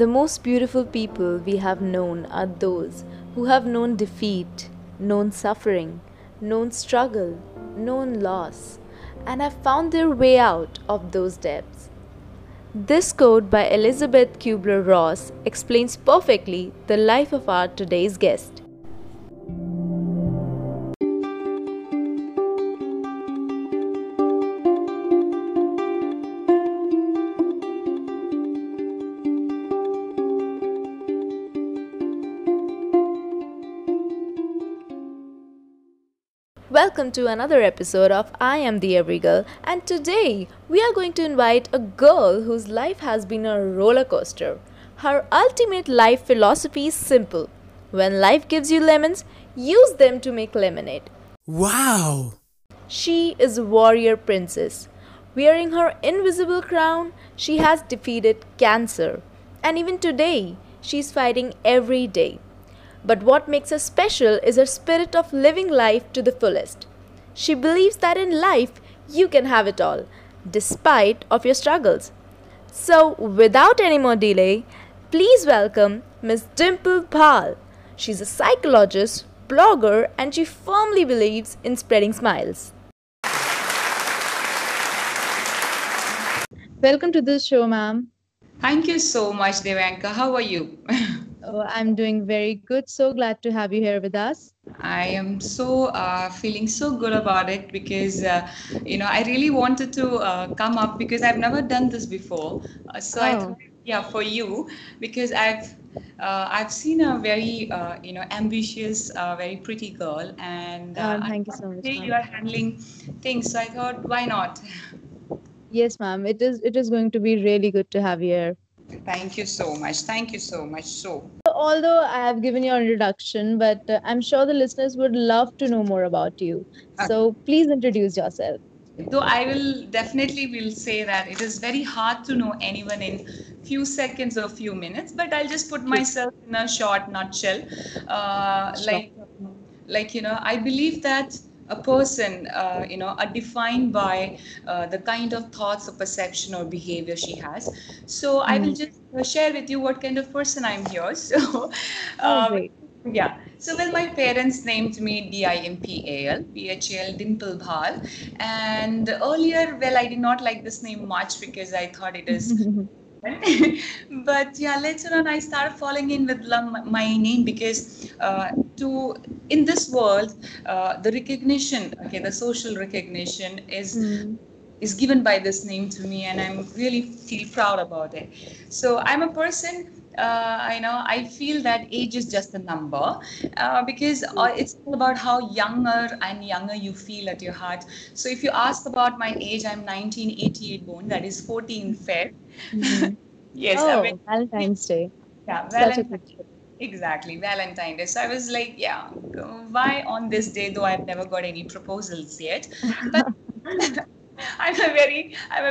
The most beautiful people we have known are those who have known defeat, known suffering, known struggle, known loss, and have found their way out of those depths. This quote by Elizabeth Kubler-Ross explains perfectly the life of our today's guest. Welcome to another episode of I Am The Every Girl, and today we are going to invite a girl whose life has been a roller coaster. Her ultimate life philosophy is simple. When life gives you lemons, use them to make lemonade. Wow! She is a warrior princess. Wearing her invisible crown, she has defeated cancer. And even today, she is fighting every day. But what makes her special is her spirit of living life to the fullest. She believes that in life, you can have it all, despite of your struggles. So, without any more delay, please welcome Ms. Dimpal Bhal. She's a psychologist, blogger, and she firmly believes in spreading smiles. Welcome to this show, ma'am. Thank you so much, Divyanka. How are you? Oh, I'm doing very good. So glad to have you here with us. I am so feeling so good about it because, I really wanted to come up because I've never done this before. I thought, for you, because I've seen a very, ambitious, very pretty girl. And thank you so much. You are handling things. So I thought, why not? Yes, ma'am. It is going to be really good to have you here. Thank you so much. Thank you so much. So although I have given you an introduction, but I'm sure the listeners would love to know more about you. Okay. So please introduce yourself. Though I will definitely will say that it is very hard to know anyone in few seconds or few minutes, but I'll just put myself in a short nutshell. Sure. I believe that a person, are defined by the kind of thoughts or perception or behavior she has. So I will just share with you what kind of person I'm here. So, So my parents named me Dimpal, Dimpal Bhal. And earlier, I did not like this name much because I thought it is... But later on I started falling in with my name because in this world the recognition, the social recognition is given by this name to me, and I'm really feel proud about it. So I'm a person. I feel that age is just a number because it's all about how younger and younger you feel at your heart. So if you ask about my age, I'm 1988 born. That is 14 Feb. Mm-hmm. Yes. Valentine's Day. Yeah, Valentine's Day. Exactly, Valentine's Day. So I was like, why on this day, though I've never got any proposals yet. But I'm a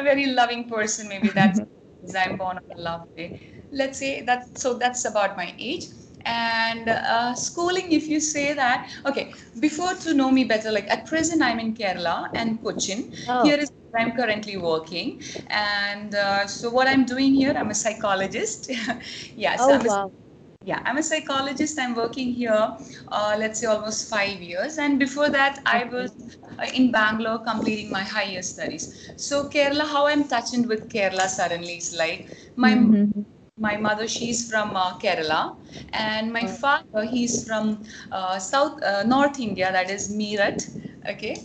very loving person. Maybe that's because I'm born on a love day. Let's say that. So that's about my age. And schooling, if you say that, before to know me better, at present I'm in Kerala and Cochin. Oh. Here is where I'm currently working. And so what I'm doing here, I'm a psychologist. I'm a psychologist. I'm working here, almost 5 years. And before that, I was in Bangalore completing my higher studies. So Kerala, how I'm touched with Kerala suddenly is my... Mm-hmm. My mother, she's from Kerala, and my father, he's from North India, that is Meerut. Okay,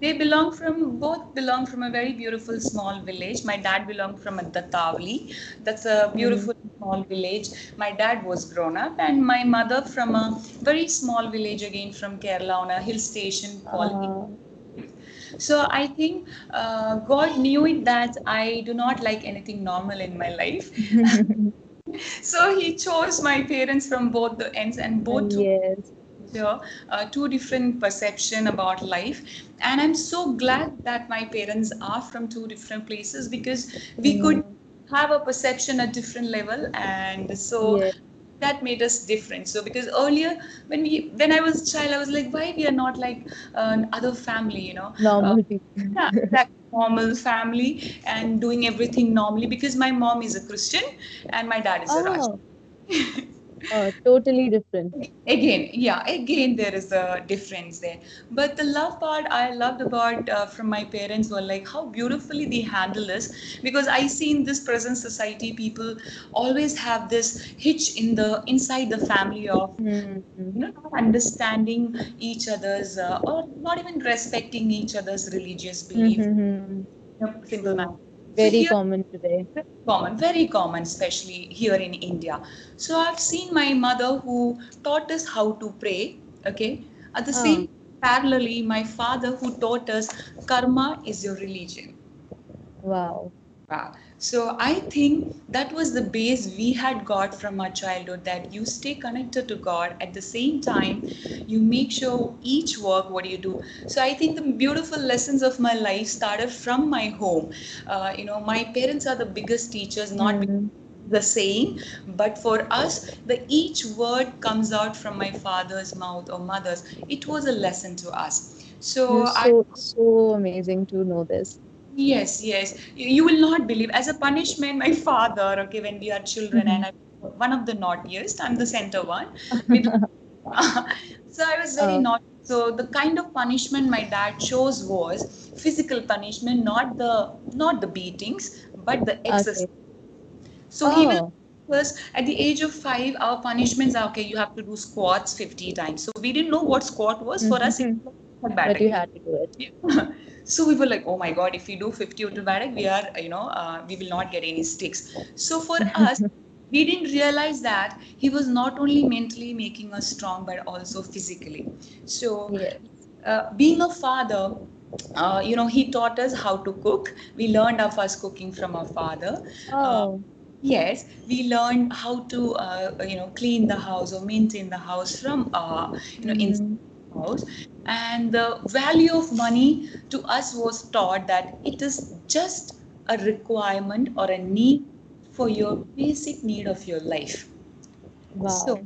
they belong from a very beautiful small village. My dad belonged from Datavali, that's a beautiful small village. My dad was grown up, and my mother from a very small village again from Kerala on a hill station called. So I think God knew it that I do not like anything normal in my life. So he chose my parents from both the ends and both two different perception about life. And I'm so glad that my parents are from two different places because we could have a perception at different level. And so... Yes. That made us different. So because earlier when I was a child, I was like, why we are not like other family, normal people. Yeah, exactly. normal family and doing everything normally, because my mom is a Christian and my dad is a Rajput. Totally different. Again, there is a difference there. But the love part, I loved about from my parents were like how beautifully they handle this, because I see in this present society, people always have this hitch in the inside the family of not understanding each other's or not even respecting each other's religious beliefs. Single man. Very common, especially here in India. So I've seen my mother who taught us how to pray, okay? At the same, parallelly, my father who taught us karma is your religion. Wow. So I think that was the base we had got from our childhood, that you stay connected to God. At the same time, you make sure each work, what you do. So I think the beautiful lessons of my life started from my home. My parents are the biggest teachers, not the saying, but for us, each word comes out from my father's mouth or mother's. It was a lesson to us. So amazing to know this. Yes. You will not believe. As a punishment, my father, okay, when we are children, and I'm one of the naughtiest, I'm the center one. So I was very naughty. So the kind of punishment my dad chose was physical punishment, not the beatings, but the exercise. Okay. So he will. First, at the age of 5, our punishments are, okay, you have to do squats 50 times. So we didn't know what squat was for us. But you had to do it. Yeah. So we were like, oh my God, if we do 50 automatic, we are, we will not get any sticks. So for us, we didn't realize that he was not only mentally making us strong, but also physically. So being a father, he taught us how to cook. We learned our first cooking from our father. Yes, we learned how to, clean the house or maintain the house from, inside the house. And the value of money to us was taught that it is just a requirement or a need for your basic need of your life. Wow, so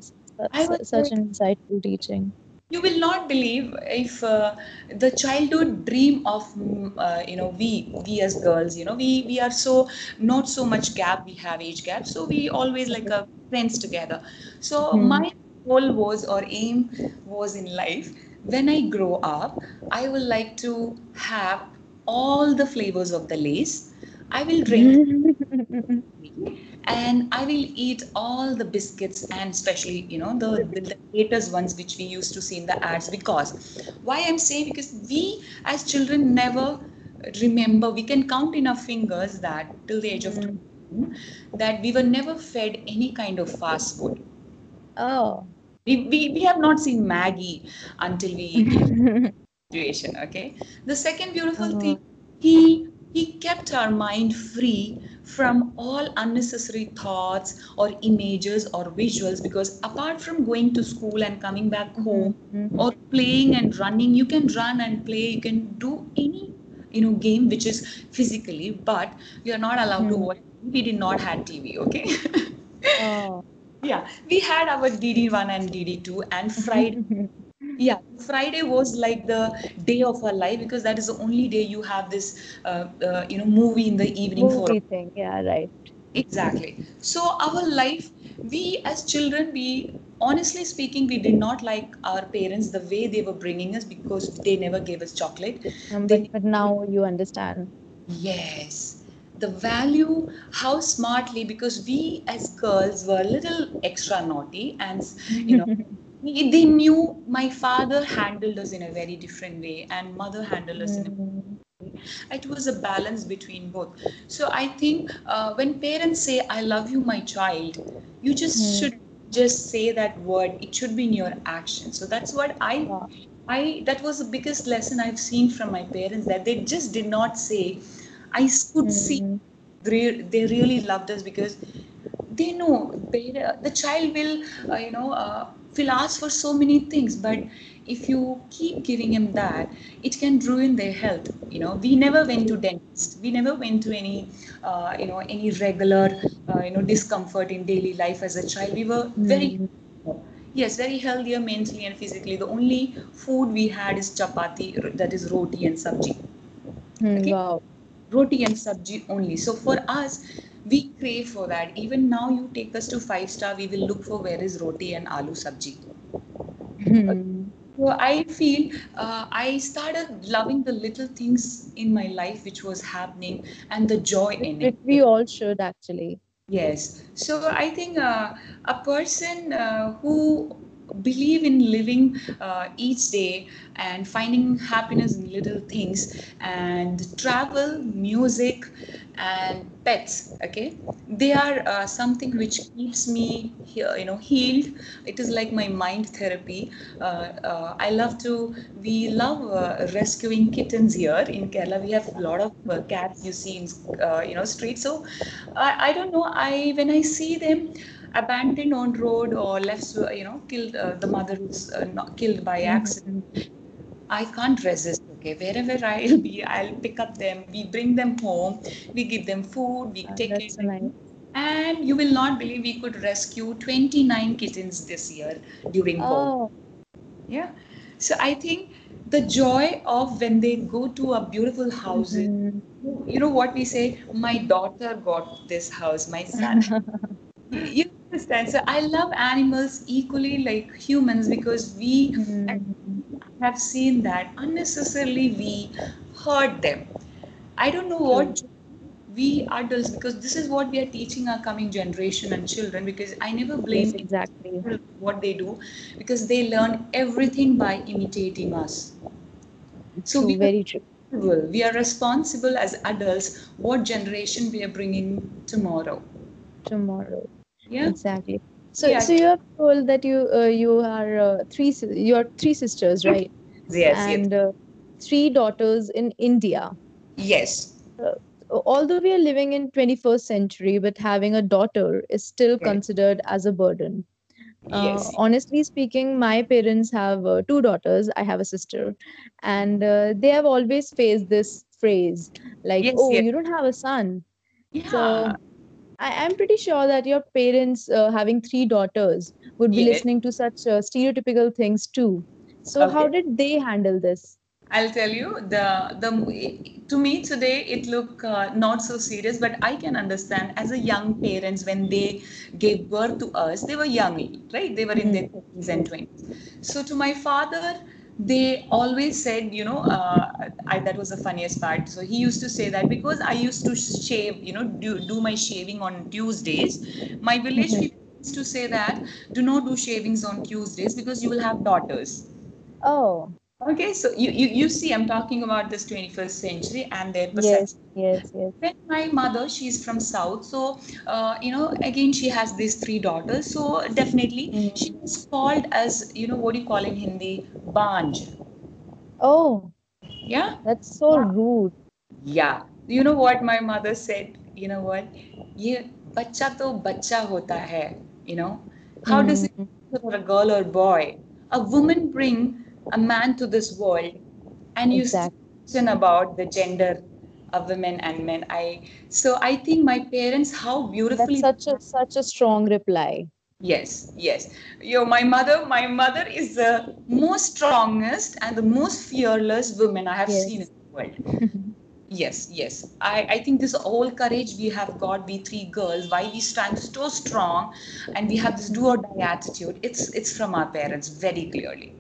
that's such an insightful teaching. You will not believe if the childhood dream of, we as girls, we are so, not so much gap, we have age gap. So we always like friends together. So my goal was or aim was in life, when I grow up, I will like to have all the flavors of the lace. I will drink and I will eat all the biscuits, and especially, the latest ones which we used to see in the ads. Because why I'm saying, because we as children never remember, we can count in our fingers that till the age of 2, that we were never fed any kind of fast food. Oh. We have not seen Maggie until we graduation. Okay. The second beautiful thing, he kept our mind free from all unnecessary thoughts or images or visuals, because apart from going to school and coming back home or playing and running, you can run and play, you can do any game which is physically, but you are not allowed to watch. We did not have TV. Okay. Oh. Yeah, we had our DD1 and DD2, and Friday. Friday was like the day of our life, because that is the only day you have this, movie in the evening. Movie thing, yeah, right. Exactly. So our life, we as children, we honestly speaking, we did not like our parents the way they were bringing us, because they never gave us chocolate. But now you understand. Yes. The value, how smartly, because we as girls were a little extra naughty, and they knew my father handled us in a very different way and mother handled us in a different way. It was a balance between both. So I think when parents say, I love you, my child, you just should just say that word. It should be in your action. So that's what I that was the biggest lesson I've seen from my parents, that they just did not say. I could see they really loved us, because they know the child will, will ask for so many things. But if you keep giving him that, it can ruin their health. We never went to dentist. We never went to any, any regular, discomfort in daily life as a child. We were very healthier mentally and physically. The only food we had is chapati, that is roti and sabji. Okay? Wow. roti and sabji only. So for us, we crave for that. Even now, you take us to 5-star, we will look for where is roti and aloo sabji. So I feel I started loving the little things in my life which was happening and the joy in it. We all should actually. Yes. So I think a person who believes in living each day and finding happiness in little things and travel, music and pets, okay, they are something which keeps me here, you know, healed. It is like my mind therapy. We love rescuing kittens here in Kerala. We have a lot of cats you see in streets. So I don't know, when I see them abandoned on road or left, killed, the mother is not killed by accident, I can't resist. Okay, wherever I'll be, I'll pick up them. We bring them home. We give them food. We take it. Nice. And you will not believe we could rescue 29 kittens this year during COVID. Yeah. So I think the joy of when they go to a beautiful house, you know what we say, my daughter got this house, my son. You understand? So I love animals equally like humans, because we have seen that unnecessarily we hurt them. I don't know what we adults, because this is what we are teaching our coming generation and children, because I never blame exactly what they do, because they learn everything by imitating us. So we very true. We are responsible as adults what generation we are bringing tomorrow. Yeah, exactly. So, yeah. So you have told that you are three sisters, right? Yes. And yes. Three daughters in India. Yes. Although we are living in 21st century, but having a daughter is still considered as a burden. Yes. Honestly speaking, my parents have two daughters. I have a sister, and they have always faced this phrase like, you don't have a son. Yeah. So, I'm pretty sure that your parents having three daughters would be listening to such stereotypical things too. So how did they handle this? I'll tell you, to me today it looked not so serious, but I can understand as a young parents when they gave birth to us, they were young, right? They were in their 30s and 20s. So to my father, they always said, that was the funniest part. So he used to say that because I used to shave, do my shaving on Tuesdays. My village people used to say that, do not do shavings on Tuesdays because you will have daughters. Oh. Okay, so you see, I'm talking about this 21st century and their perception. Yes. Then my mother, she's from South, so, again, she has these three daughters. So definitely, she was called as, what do you call in Hindi? Banj. Oh. Yeah. That's so rude. Yeah. You know what my mother said? You know what? Ye bachcha to bachcha hota hai. How does it matter for a girl or boy? A woman bring a man to this world, and you question about the gender of women and men. I think my parents, how beautifully. That's such a strong reply. Yes. My mother is the most strongest and the most fearless woman I have seen in the world. Yes. I think this whole courage we have got, we three girls, why we stand so strong, and we have this do or die attitude. It's from our parents very clearly.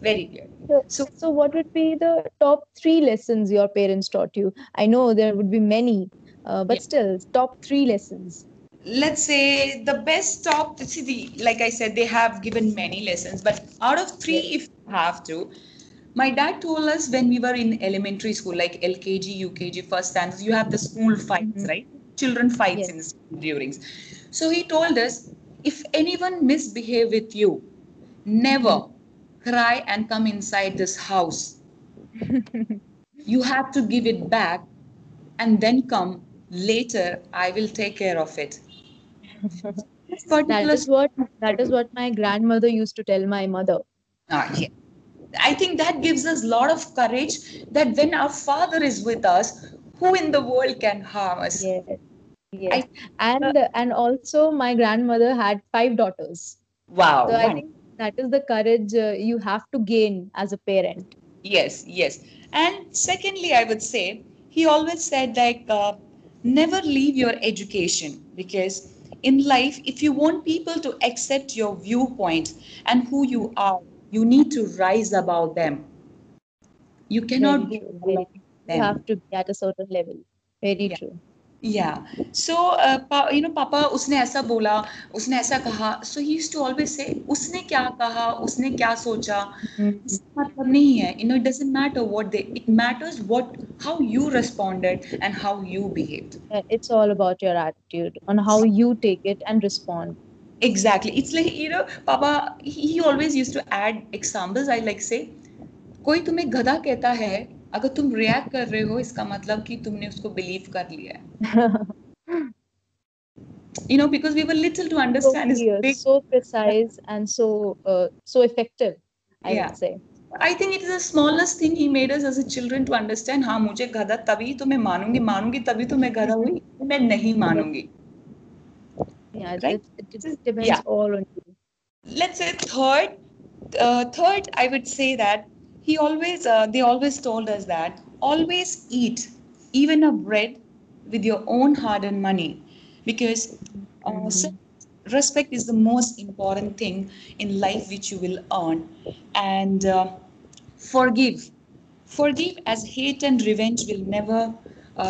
Very good. So what would be the top three lessons your parents taught you? I know there would be many, but still, top three lessons. Let's say the best like I said, they have given many lessons, but out of three, if you have to, my dad told us when we were in elementary school, like LKG, UKG, first standards, you have the school fights, right? Children fights in school durings. So he told us, if anyone misbehave with you, never cry and come inside this house. You have to give it back and then come later. I will take care of it. That is what my grandmother used to tell my mother. I think that gives us a lot of courage, that when our father is with us, who in the world can harm us? Yes. And also my grandmother had 5 daughters. Wow. So I think that is the courage you have to gain as a parent. Yes. And secondly, I would say he always said like, never leave your education, because in life, if you want people to accept your viewpoint and who you are, you need to rise above them. You cannot be above them. You have to be at a certain level. Very true. Yeah. So, you know, Papa, usne aisa bola, usne aisa kaha. So he used to always say, usne kya kaha, usne kya socha. You know, it doesn't matter what they, it matters what, how you responded and how you behaved. It's all about your attitude on how you take it and respond. Exactly. It's like, you know, Papa, he always used to add examples. I like say, koi tumhe gada kehta hai. अगर तुम react कर रहे हो इसका मतलब कि तुमने उसको believe कर लिया है. You know, because we were little to understand. So, clear, so precise and so so effective, I would say. I think it is the smallest thing he made us as a children to understand. हाँ मुझे गधा तभी तो मैं मानूंगी तभी तो मैं गधा हुई मैं नहीं मानूंगी. Yeah, right? It depends all on you. Let's say third. Third, I would say that. He always, they always told us that always eat even a bread with your own hard earned money, because respect is the most important thing in life which you will earn. And forgive as hate and revenge will never,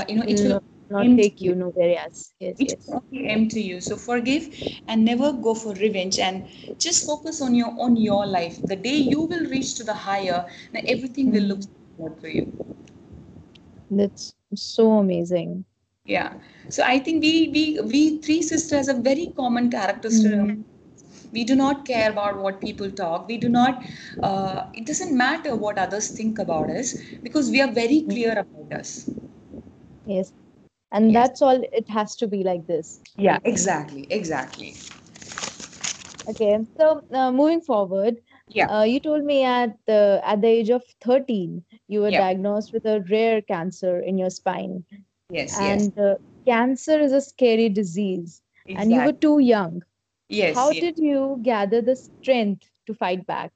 you know, it will not take you nowhere else. It will only empty you. So forgive and never go for revenge, and just focus on your life. The day you will reach to the higher, now everything will look good for you. That's so amazing. Yeah. So I think we three sisters have a very common characteristic. We do not care about what people talk. We do not. It doesn't matter what others think about us, because we are very clear about us. Yes. And that's all, it has to be like this. Yeah, exactly. Okay, so moving forward, you told me at the age of 13, you were diagnosed with a rare cancer in your spine. Yes, and cancer is a scary disease, and you were too young. Yes. How did you gather the strength to fight back?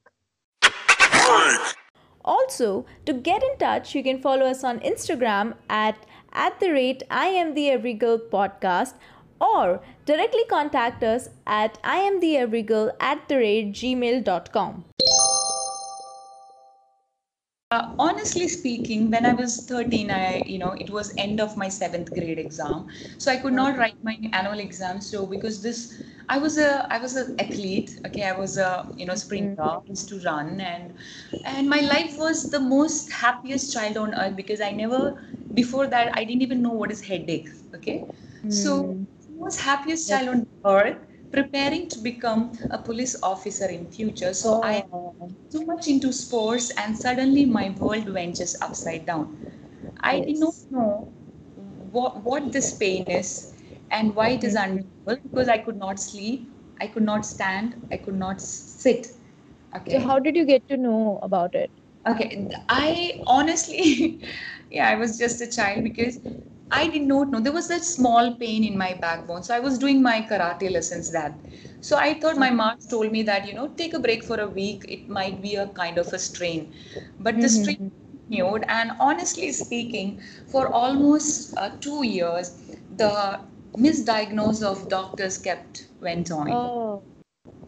Also, to get in touch, you can follow us on Instagram at @IamTheEveryGirlPodcast, or directly contact us at IamTheEveryGirl@gmail.com. Honestly speaking, when I was 13, it was end of my 7th grade exam, so I could not write my annual exam. So because this, I was an athlete. Okay, I was a sprinter, used to run, and my life was the most happiest child on earth, because I never before that I didn't even know what is headache. Okay, so most happiest child on earth, preparing to become a police officer in future. So I am too much into sports, and suddenly my world went just upside down. I did not know what this pain is and why it is unbearable, because I could not sleep, I could not stand, I could not sit. Okay. So how did you get to know about it? Okay, I honestly, I was just a child, because I did not know. There was that small pain in my backbone. So I was doing my karate lessons that. So I thought my mom told me that, take a break for a week. It might be a kind of a strain. But the strain continued. And honestly speaking, for almost 2 years, the misdiagnosis of doctors went on. Oh.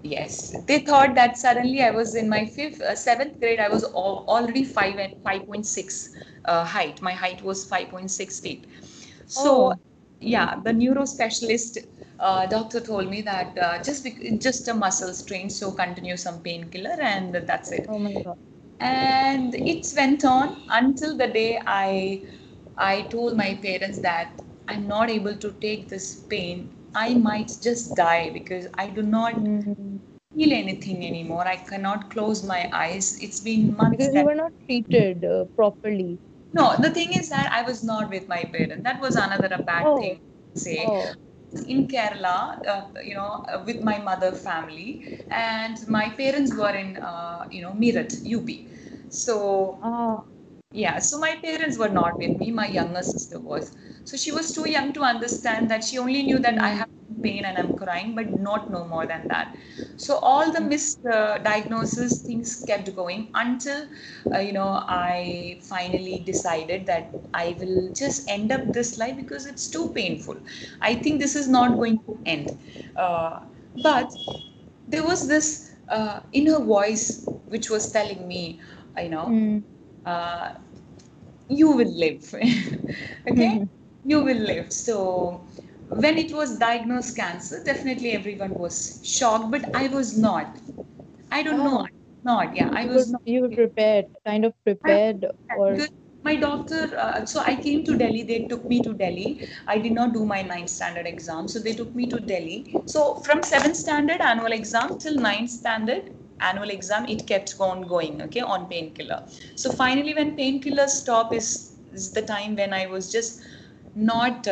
Yes. They thought that suddenly I was in my 7th grade. I was already 5.6 height. My height was 5.6 feet. So, the neuro specialist doctor told me that just a muscle strain, so continue some painkiller and that's it. Oh my God. And it went on until the day I told my parents that I'm not able to take this pain. I might just die, because I do not feel anything anymore. I cannot close my eyes. It's been months. Because you were not treated properly. No, the thing is that I was not with my parents. That was another bad thing to say. Oh. In Kerala, with my mother family, and my parents were in, Meerut, UP. So, so my parents were not with me. My younger sister was. So she was too young to understand that. She only knew that I have pain and I'm crying, but not no more than that. So all the misdiagnoses, things kept going until, I finally decided that I will just end up this life because it's too painful. I think this is not going to end. But there was this inner voice which was telling me, you will live. Okay, you will live. So when it was diagnosed cancer, definitely everyone was shocked, but I was not. I don't know. Not yeah, I was not. You were prepared, kind of prepared, or my doctor. So I came to Delhi. They took me to Delhi. I did not do my 9th standard exam, so they took me to Delhi. So from 7th standard annual exam till 9th standard annual exam, it kept on going, okay, on painkiller. So finally, when painkiller stop is the time when I was just not,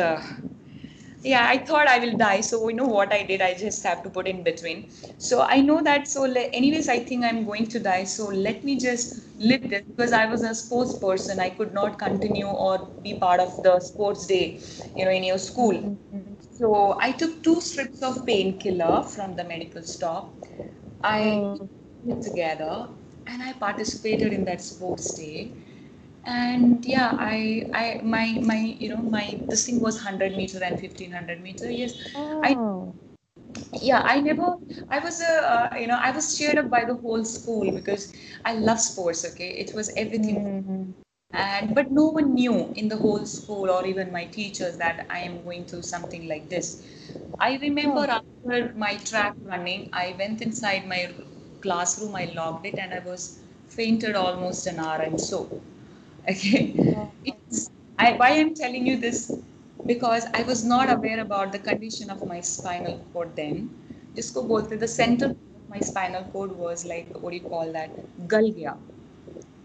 I thought I will die. So what I did, I just have to put in between. So I know that, so anyways, I think I'm going to die. So let me just live this, because I was a sports person. I could not continue or be part of the sports day, in your school. So I took 2 strips of painkiller from the medical shop. I put together and I participated in that sports day, and my this thing was 100 meter and 1500 meter. Yes, I was cheered up by the whole school because I love sports. Okay, it was everything. But no one knew in the whole school or even my teachers that I am going through something like this. I remember after my track running, I went inside my classroom, I locked it, and I was fainted almost an hour and so. Okay, why I'm telling you this, because I was not aware about the condition of my spinal cord then. Jisko bolte, the center of my spinal cord was like, what do you call that? Gal gaya.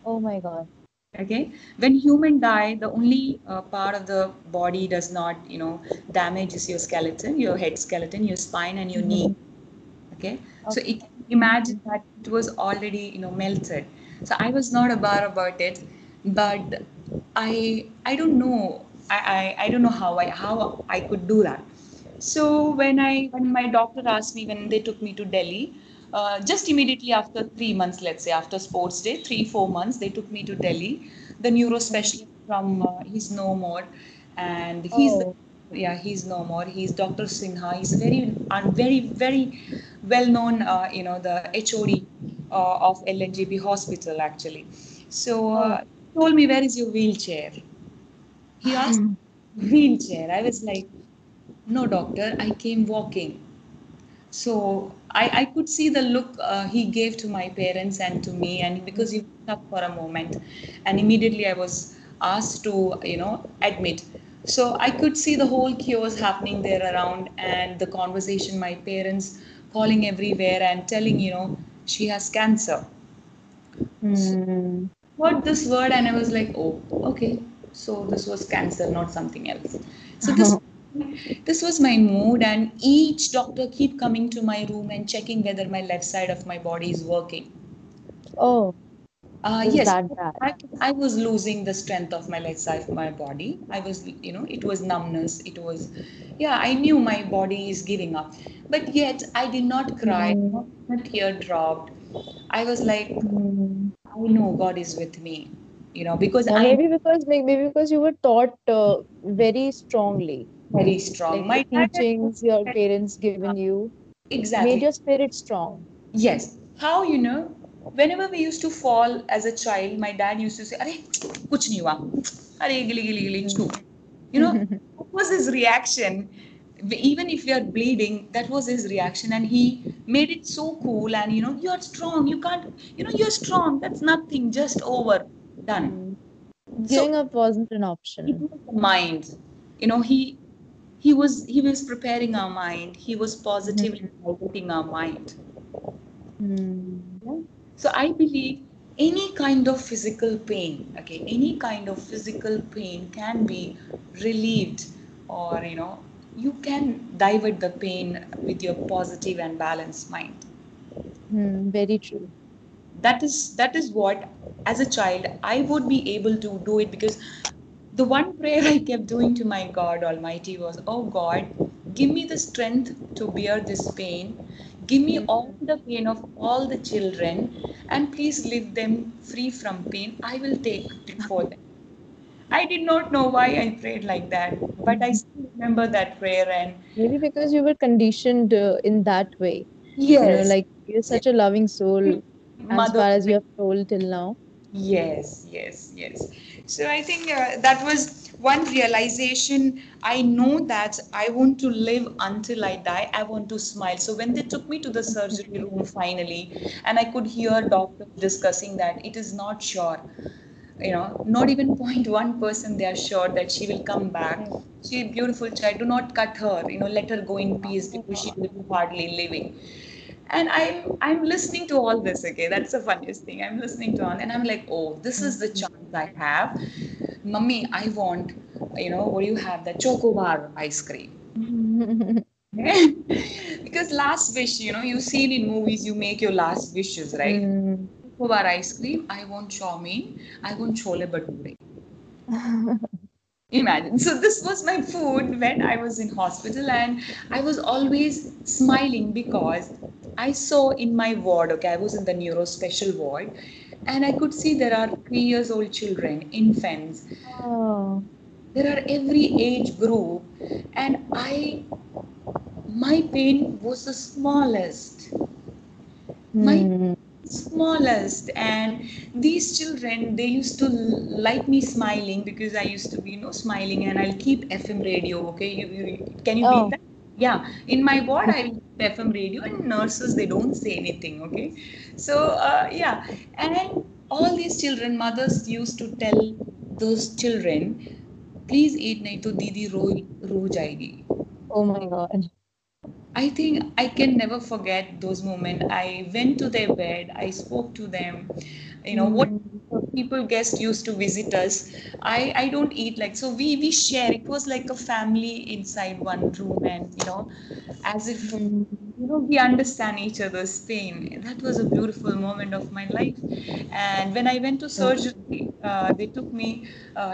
Oh my God. Okay, when human die, the only part of the body does not, damage is your skeleton, your head skeleton, your spine and your knee. Okay, so imagine that it was already, melted. So I was not aware about it, but I don't know. I don't know how I could do that. So when my doctor asked me, when they took me to Delhi, just immediately after 3 months, let's say, after sports day, 3-4 months, they took me to Delhi. The neuro specialist from, he's no more. And he's no more. He's Dr. Singha. He's very, very well-known, the HOD of LNJB hospital, actually. So he told me, where is your wheelchair? He asked, wheelchair. I was like, no, doctor, I came walking. So I could see the look he gave to my parents and to me, and because he was stuck for a moment, and immediately I was asked to, admit. So I could see the whole chaos happening there around, and the conversation, my parents calling everywhere and telling, she has cancer. So heard this word and I was like, oh, okay. So this was cancer, not something else. So this was my mood, and each doctor keep coming to my room and checking whether my left side of my body is working. Oh, yes, I was losing the strength of my left side of my body. I was, it was numbness. It was, I knew my body is giving up, but yet I did not cry. Not tear dropped. I was like, I know God is with me, because maybe because you were taught very strongly. Very strong. Like my teachings, your parents given you, made your spirit strong. Yes. How, whenever we used to fall as a child, my dad used to say, "Arey, kuch nahi hua. Arey, gili gili gili chu." What was his reaction? Even if we are bleeding, that was his reaction, and he made it so cool. And you are strong. You can't. You're strong. That's nothing. Just over. Done. Giving up wasn't an option. Mind. He was preparing our mind. He was positively motivating our mind. So I believe any kind of physical pain, can be relieved, or, you can divert the pain with your positive and balanced mind. Very true. That is what, as a child, I would be able to do it, because the one prayer I kept doing to my God Almighty was, "Oh God, Give me the strength to bear this pain. Give me all the pain of all the children, and please leave them free from pain. I will take it for them. I did not know why I prayed like that, but I still remember that prayer. And maybe because you were conditioned in that way. Yes. You know, like you're such a loving soul, Mother, as far as you have told till now. Yes, yes, yes. So I think that was one realization. I know that I want to live until I die. I want to smile. So when they took me to the surgery room finally, and I could hear doctors discussing that it is not sure, you know, not even 0.1% they are sure that she will come back. She a beautiful child. Do not cut her. You know, let her go in peace because she will be hardly living. And I'm listening to all this, okay? That's the funniest thing. I'm listening to all, and I'm like, oh, this is the chance I have. Mummy, I want, you know, what do you have? The chocobar ice cream. Because last wish, you know, you've seen in movies, you make your last wishes, right? Mm. Chocobar ice cream, I want chow mein, I want chole bhature. Imagine. So this was my food when I was in hospital, and I was always smiling because I saw in my ward, okay, I was in the neuro special ward, and I could see there are 3-year-old children, infants. Oh. There are every age group, and my pain was the smallest. My smallest, and these children, they used to like me smiling because I used to be, you know, smiling, and I'll keep FM radio, okay? Can you oh. beat that? Yeah, in my ward I will keep FM radio, and nurses, they don't say anything, okay? So yeah, and all these children, mothers used to tell those children, please eat nahi to didi ro jayegi. Oh my God. I think I can never forget those moments. I went to their bed. I spoke to them. You know, what people, guests used to visit us. I don't eat like, so we share. It was like a family inside one room, and, you know, as if, you know, we understand each other's pain. That was a beautiful moment of my life. And when I went to surgery, they took me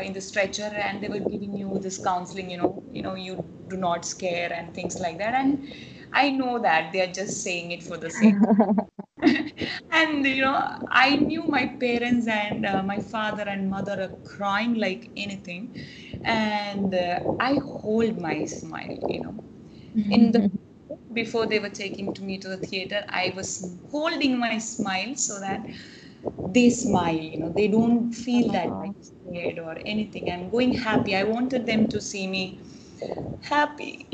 in the stretcher, and they were giving you this counseling, you know, you do not scare and things like that. And I know that they are just saying it for the sake. And, you know, I knew my parents and my father and mother are crying like anything. And I hold my smile, you know. Before they were taking me to the theater, I was holding my smile so that they smile, you know. They don't feel that I'm scared or anything. I'm going happy. I wanted them to see me happy.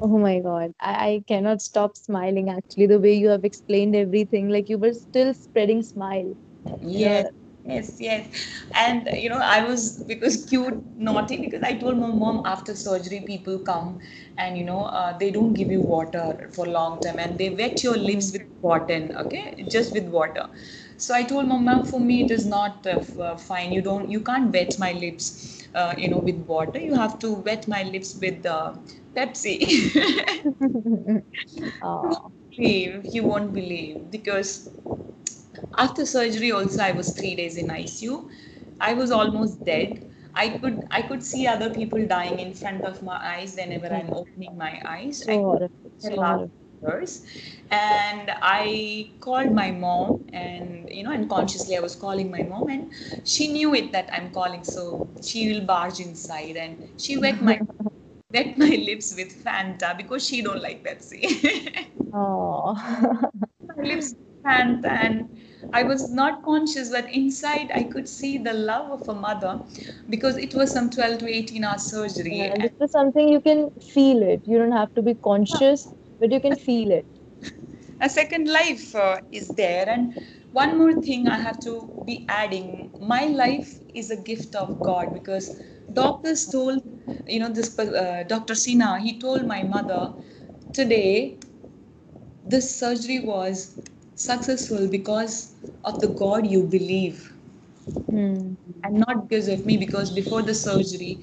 Oh my God, I cannot stop smiling, actually, the way you have explained everything, like you were still spreading smile. Yes, yes, yes. And, you know, I was, because cute, naughty, because I told my mom after surgery, people come and, you know, they don't give you water for a long time, and they wet your lips with cotton, okay, just with water. So I told my mom, for me, it is not fine. You can't wet my lips, you know, with water. You have to wet my lips with Pepsi. Oh. You won't believe, because after surgery also I was 3 days in ICU. I was almost dead. I could see other people dying in front of my eyes whenever I'm opening my eyes. And I called my mom, and, you know, unconsciously I was calling my mom, and she knew it that I'm calling, so she will barge inside, and she wet my lips with Fanta because she don't like Pepsi. Oh, my lips with Fanta, and I was not conscious, but inside I could see the love of a mother, because it was some 12 to 18 hour surgery. Yeah, this is something you can feel it. You don't have to be conscious, but you can feel it. A second life is there. And one more thing I have to be adding. My life is a gift of God, because doctors told, you know, this Dr. Singha, he told my mother, today this surgery was successful because of the God you believe. And not because of me, because before the surgery,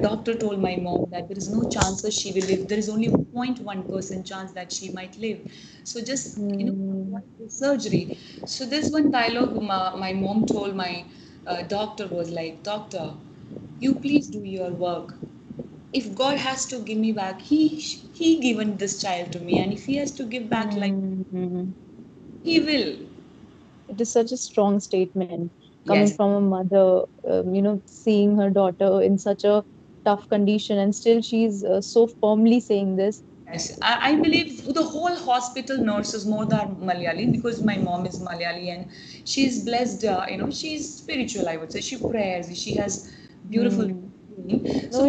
doctor told my mom that there is no chances she will live. There is only 0.1% chance that she might live. So just, you know, surgery. So this one dialogue my mom told my doctor was like, doctor, you please do your work. if God has to give me back, He given this child to me, and if He has to give back, like He will. It is such a strong statement coming from a mother, seeing her daughter in such a tough condition, and still she's so firmly saying this. Yes, I believe the whole hospital nurses more than Malayali, because my mom is Malayali and she's blessed, she's spiritual, I would say. She prays, she has beautiful. So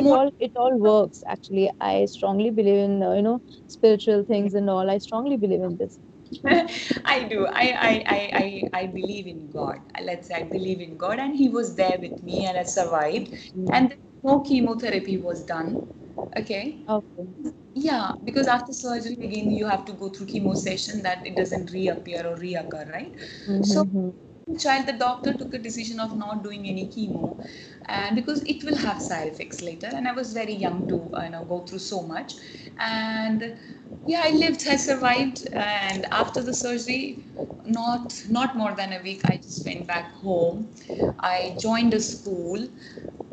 it all works, actually. I strongly believe in, spiritual things and all. I strongly believe in this. I do. I believe in God. Let's say I believe in God, and He was there with me and I survived. And no chemotherapy was done. Okay. Yeah, because after surgery, again, you have to go through chemo session that it doesn't reappear or reoccur, right? Mm-hmm. So, the doctor took a decision of not doing any chemo, and because it will have side effects later, and I was very young to go through so much, and I survived. And after the surgery, not more than a week, I just went back home. I joined a school.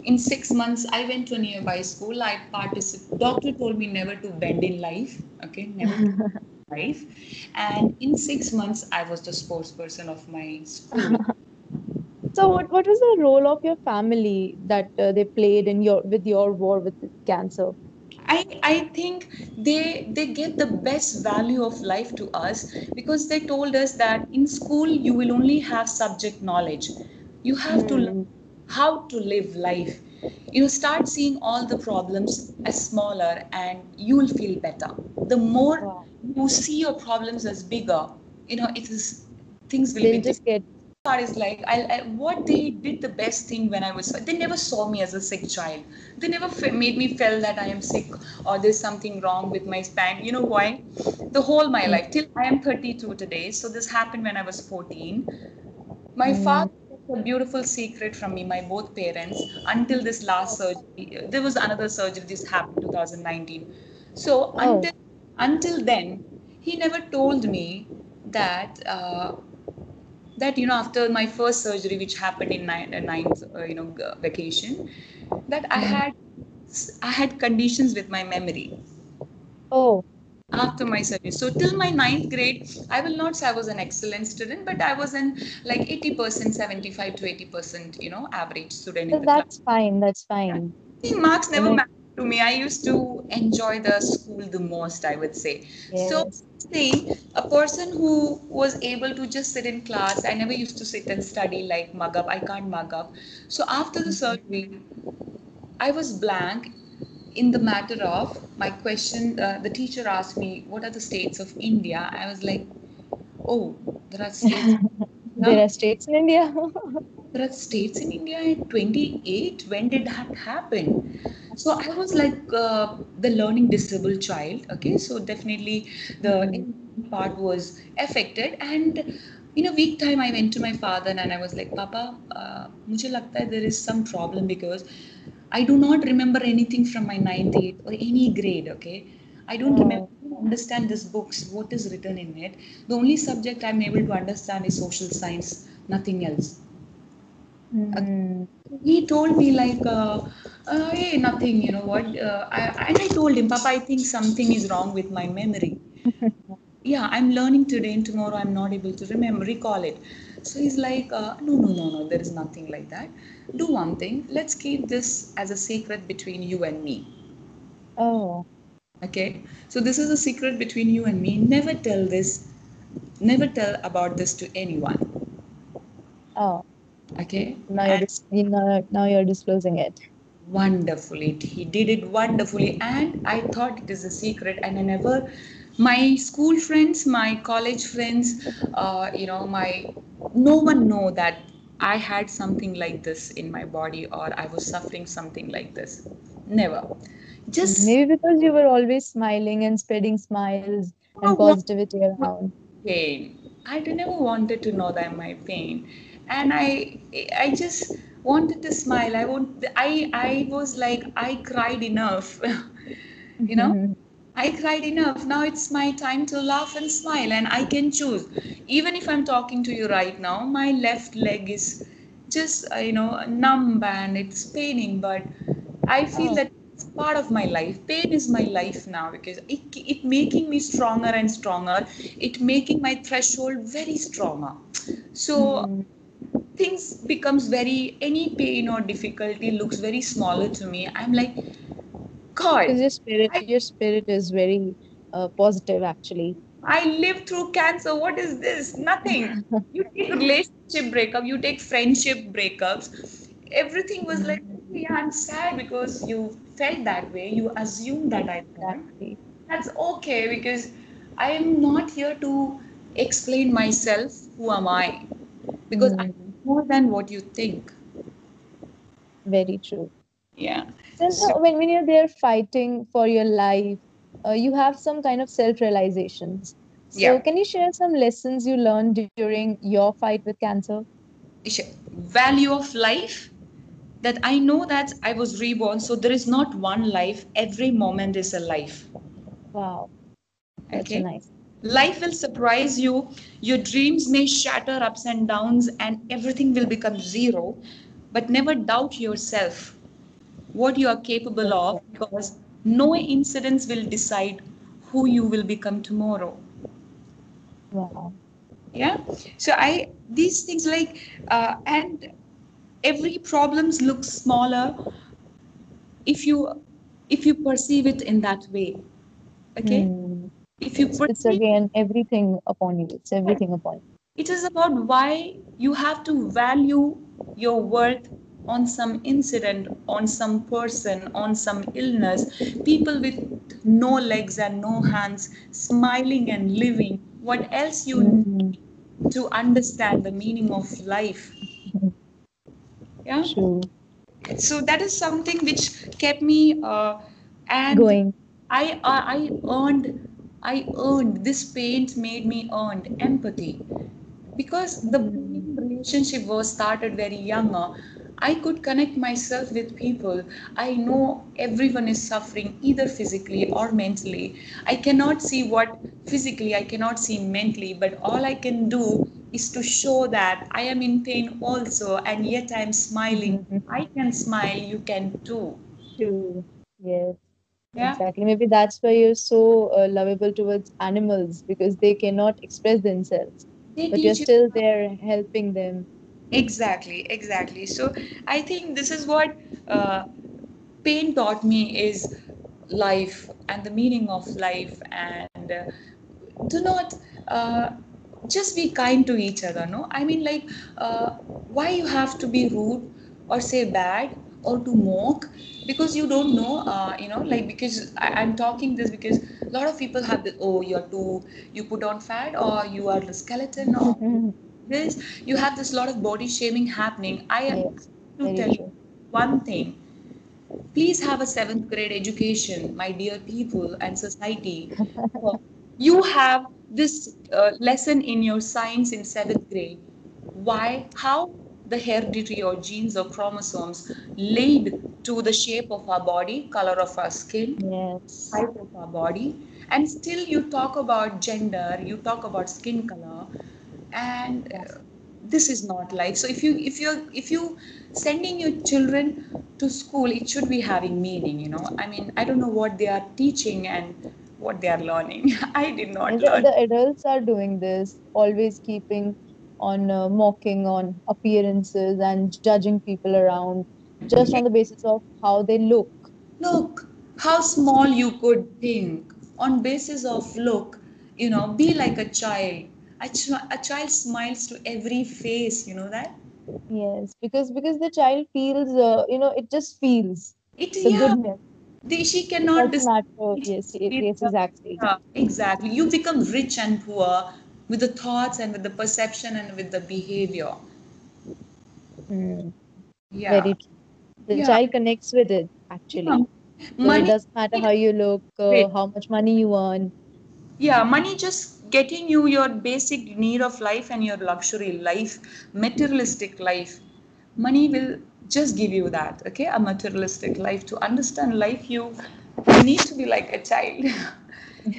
In 6 months, I went to a nearby school. I participated. Doctor told me never to bend in life. Okay, never. Life. And in 6 months, I was the sports person of my school. So what was the role of your family that they played with your war with cancer? I think they get the best value of life to us, because they told us that in school you will only have subject knowledge. You have to learn how to live life. You start seeing all the problems as smaller and you will feel better. The more you see your problems as bigger, it is, things will be just get. Part is like, what they did the best thing when I was, they never saw me as a sick child. They never made me feel that I am sick or there's something wrong with my span. You know why? The whole my life, till I am 32 today. So this happened when I was 14. My father, a beautiful secret from me, my both parents, until this last surgery. There was another surgery, this happened in 2019. So until then, he never told me that after my first surgery, which happened in ninth vacation, that I had conditions with my memory. After my surgery. So till my 9th grade, I will not say I was an excellent student, but I was an 75 to 80%, average student. So that's fine. That's fine. See, marks never mattered to me. I used to enjoy the school the most, I would say. Yes. So see, a person who was able to just sit in class, I never used to sit and study like mug up. I can't mug up. So after the surgery, I was blank. In the matter of my question, the teacher asked me, what are the states of India? I was like, there are states. There are states in India. There are states in India, 28. When did that happen? So I was like the learning disabled child. Okay, so definitely the part was affected. And in a week time, I went to my father and I was like, Papa, mujhe lagta hai there is some problem, because I do not remember anything from my 9th, 8th or any grade, okay? I don't understand this books, what is written in it. The only subject I'm able to understand is social science, nothing else. He told me like, hey, nothing, you know what? And I told him, Papa, I think something is wrong with my memory. I'm learning today and tomorrow I'm not able to recall it. So he's like, no, there is nothing like that. Do one thing, let's keep this as a secret between you and me. Okay. So this is a secret between you and me. Never tell about this to anyone. Okay. Now you're disclosing it. Wonderfully. He did it wonderfully. And I thought it is a secret, and I never, my school friends, my college friends, no one know that I had something like this in my body or I was suffering something like this. Never. Just maybe because you were always smiling and spreading smiles and positivity around. Pain. I never wanted to know that my pain, and I just wanted to smile. I was like, I cried enough, I cried enough. Now it's my time to laugh and smile, and I can choose. Even if I'm talking to you right now, my left leg is just, numb and it's paining, but I feel that it's part of my life. Pain is my life now because it making me stronger and stronger. It making my threshold very stronger. So things becomes very, any pain or difficulty looks very smaller to me. I'm like, God. Your spirit is very positive actually. I lived through cancer. What is this? Nothing. You take relationship breakup, you take friendship breakups. Everything was like, yeah, I'm sad because you felt that way. You assumed that I felt. That's okay because I am not here to explain myself. Who am I? Because I'm more than what you think. Very true. Yeah. So when you're there fighting for your life, you have some kind of self-realizations. So can you share some lessons you learned during your fight with cancer? Value of life. That I know that I was reborn. So there is not one life. Every moment is a life. Wow. That's nice. Life will surprise you. Your dreams may shatter ups and downs and everything will become zero. But never doubt yourself, what you are capable of, because no incidents will decide who you will become tomorrow. Wow. Yeah. So these things like, and every problems looks smaller if you perceive it in that way. Okay. If you perceive, it's again everything upon you. It's everything upon you. It is about why you have to value your worth on some incident, on some person, on some illness. People with no legs and no hands, smiling and living. What else you need to understand the meaning of life? Yeah. True. So that is something which kept me and going. I earned this pain made me earn empathy, because the relationship was started very younger. I could connect myself with people. I know everyone is suffering either physically or mentally. I cannot see what physically, I cannot see mentally, but all I can do is to show that I am in pain also, and yet I'm smiling. I can smile, you can too. True. Yes. Yeah. Exactly. Maybe that's why you're so lovable towards animals, because they cannot express themselves. But you're still there helping them. Exactly. So I think this is what pain taught me, is life and the meaning of life, and do not just be kind to each other. No, I mean like why you have to be rude or say bad or to mock, because you don't know, because I'm talking this because a lot of people have this, oh, you put on fat, or you are the skeleton, or this, you have this lot of body shaming happening. I am to tell you one thing. Please have a 7th grade education, my dear people and society. You have this lesson in your science in 7th grade. Why? How the heredity or genes or chromosomes lead to the shape of our body, color of our skin, height of our body, and still you talk about gender, you talk about skin color. And this is not life. So if you sending your children to school, it should be having meaning, you know. I mean, I don't know what they are teaching and what they are learning. I did not learn. The adults are doing this, always keeping on mocking on appearances and judging people around just on the basis of how they look. Look, how small you could think on basis of look, you know, be like a child. A child smiles to every face, you know that? Yes, because the child feels, it just feels the goodness. She cannot decide. Yes, exactly. Yeah, exactly. You become rich and poor with the thoughts and with the perception and with the behavior. Yeah. Very true. The child connects with it, actually. Yeah. Money, so it doesn't matter how you look, how much money you earn. Yeah, money just getting you your basic need of life and your luxury life, materialistic life. Money will just give you that, okay? A materialistic life. To understand life, you need to be like a child.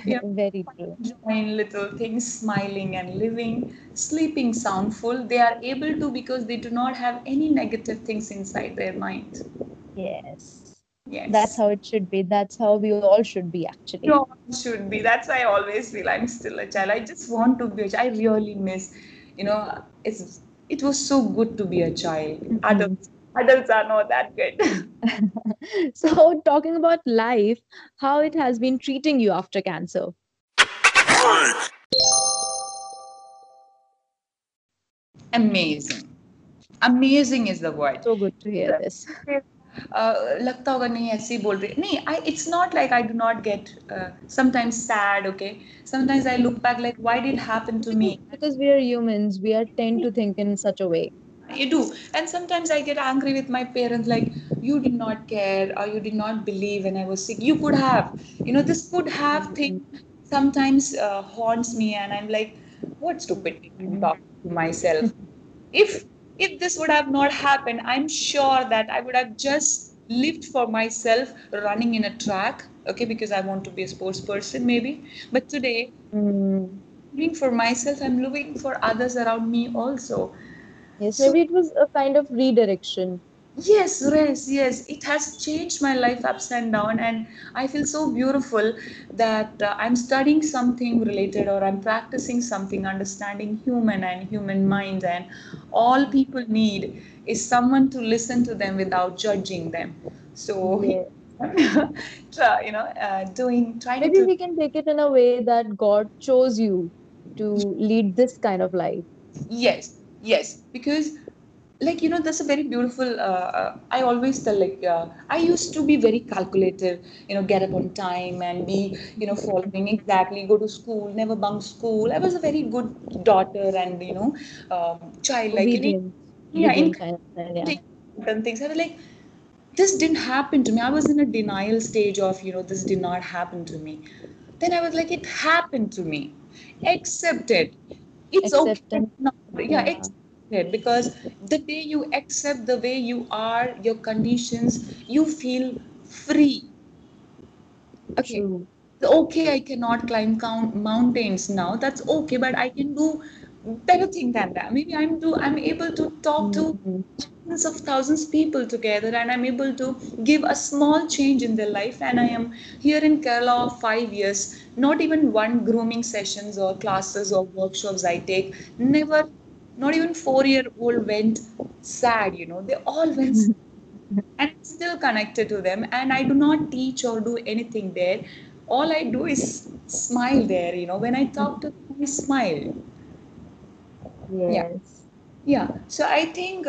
Yeah. Very true. Enjoying little things, smiling and living, sleeping soundful. They are able to because they do not have any negative things inside their mind. Yes. Yes. That's how it should be. That's how we all should be, actually. You all should be. That's why I always feel I'm still a child. I just want to be a child. I really miss, it was so good to be a child. Mm-hmm. Adults are not that good. So, talking about life, how it has been treating you after cancer. Amazing. Amazing is the word. So good to hear this. लगता होगा नहीं ऐसे ही बोल रही नहीं it's not like I do not get sometimes sad, okay, sometimes I look back like why did it happen to me, because we are humans, we are tend to think in such a way. You do, and sometimes I get angry with my parents like you did not care or you did not believe when I was sick, you could have, this could have thing sometimes haunts me and I'm like what stupid thing to talk to myself. If this would have not happened, I'm sure that I would have just lived for myself running in a track, okay, because I want to be a sports person maybe. But today, living for myself, I'm living for others around me also. Yes, so, maybe it was a kind of redirection. Yes. It has changed my life ups and down, and I feel so beautiful that I'm studying something related or I'm practicing something, understanding human and human mind, and all people need is someone to listen to them without judging them. So, yeah. Maybe we can take it in a way that God chose you to lead this kind of life. Yes, because that's a very beautiful, I always tell I used to be very calculative, get up on time and be, following exactly, go to school, never bunk school. I was a very good daughter and, child like. Certain things. I was like, this didn't happen to me. I was in a denial stage of, this did not happen to me. Then I was like, it happened to me. Accept it. It's acceptance. Okay. Yeah, because the day you accept the way you are, your conditions, you feel free. Okay, I cannot climb mountains now. That's okay, but I can do better thing than that. Maybe I'm able to talk to thousands of people together, and I'm able to give a small change in their life. And I am here in Kerala for 5 years. Not even one grooming sessions or classes or workshops I take. Never. Not even 4-year-old went sad, they all went sad. And I'm still connected to them. And I do not teach or do anything there. All I do is smile there, when I talk to them, I smile. Yes. Yeah. So I think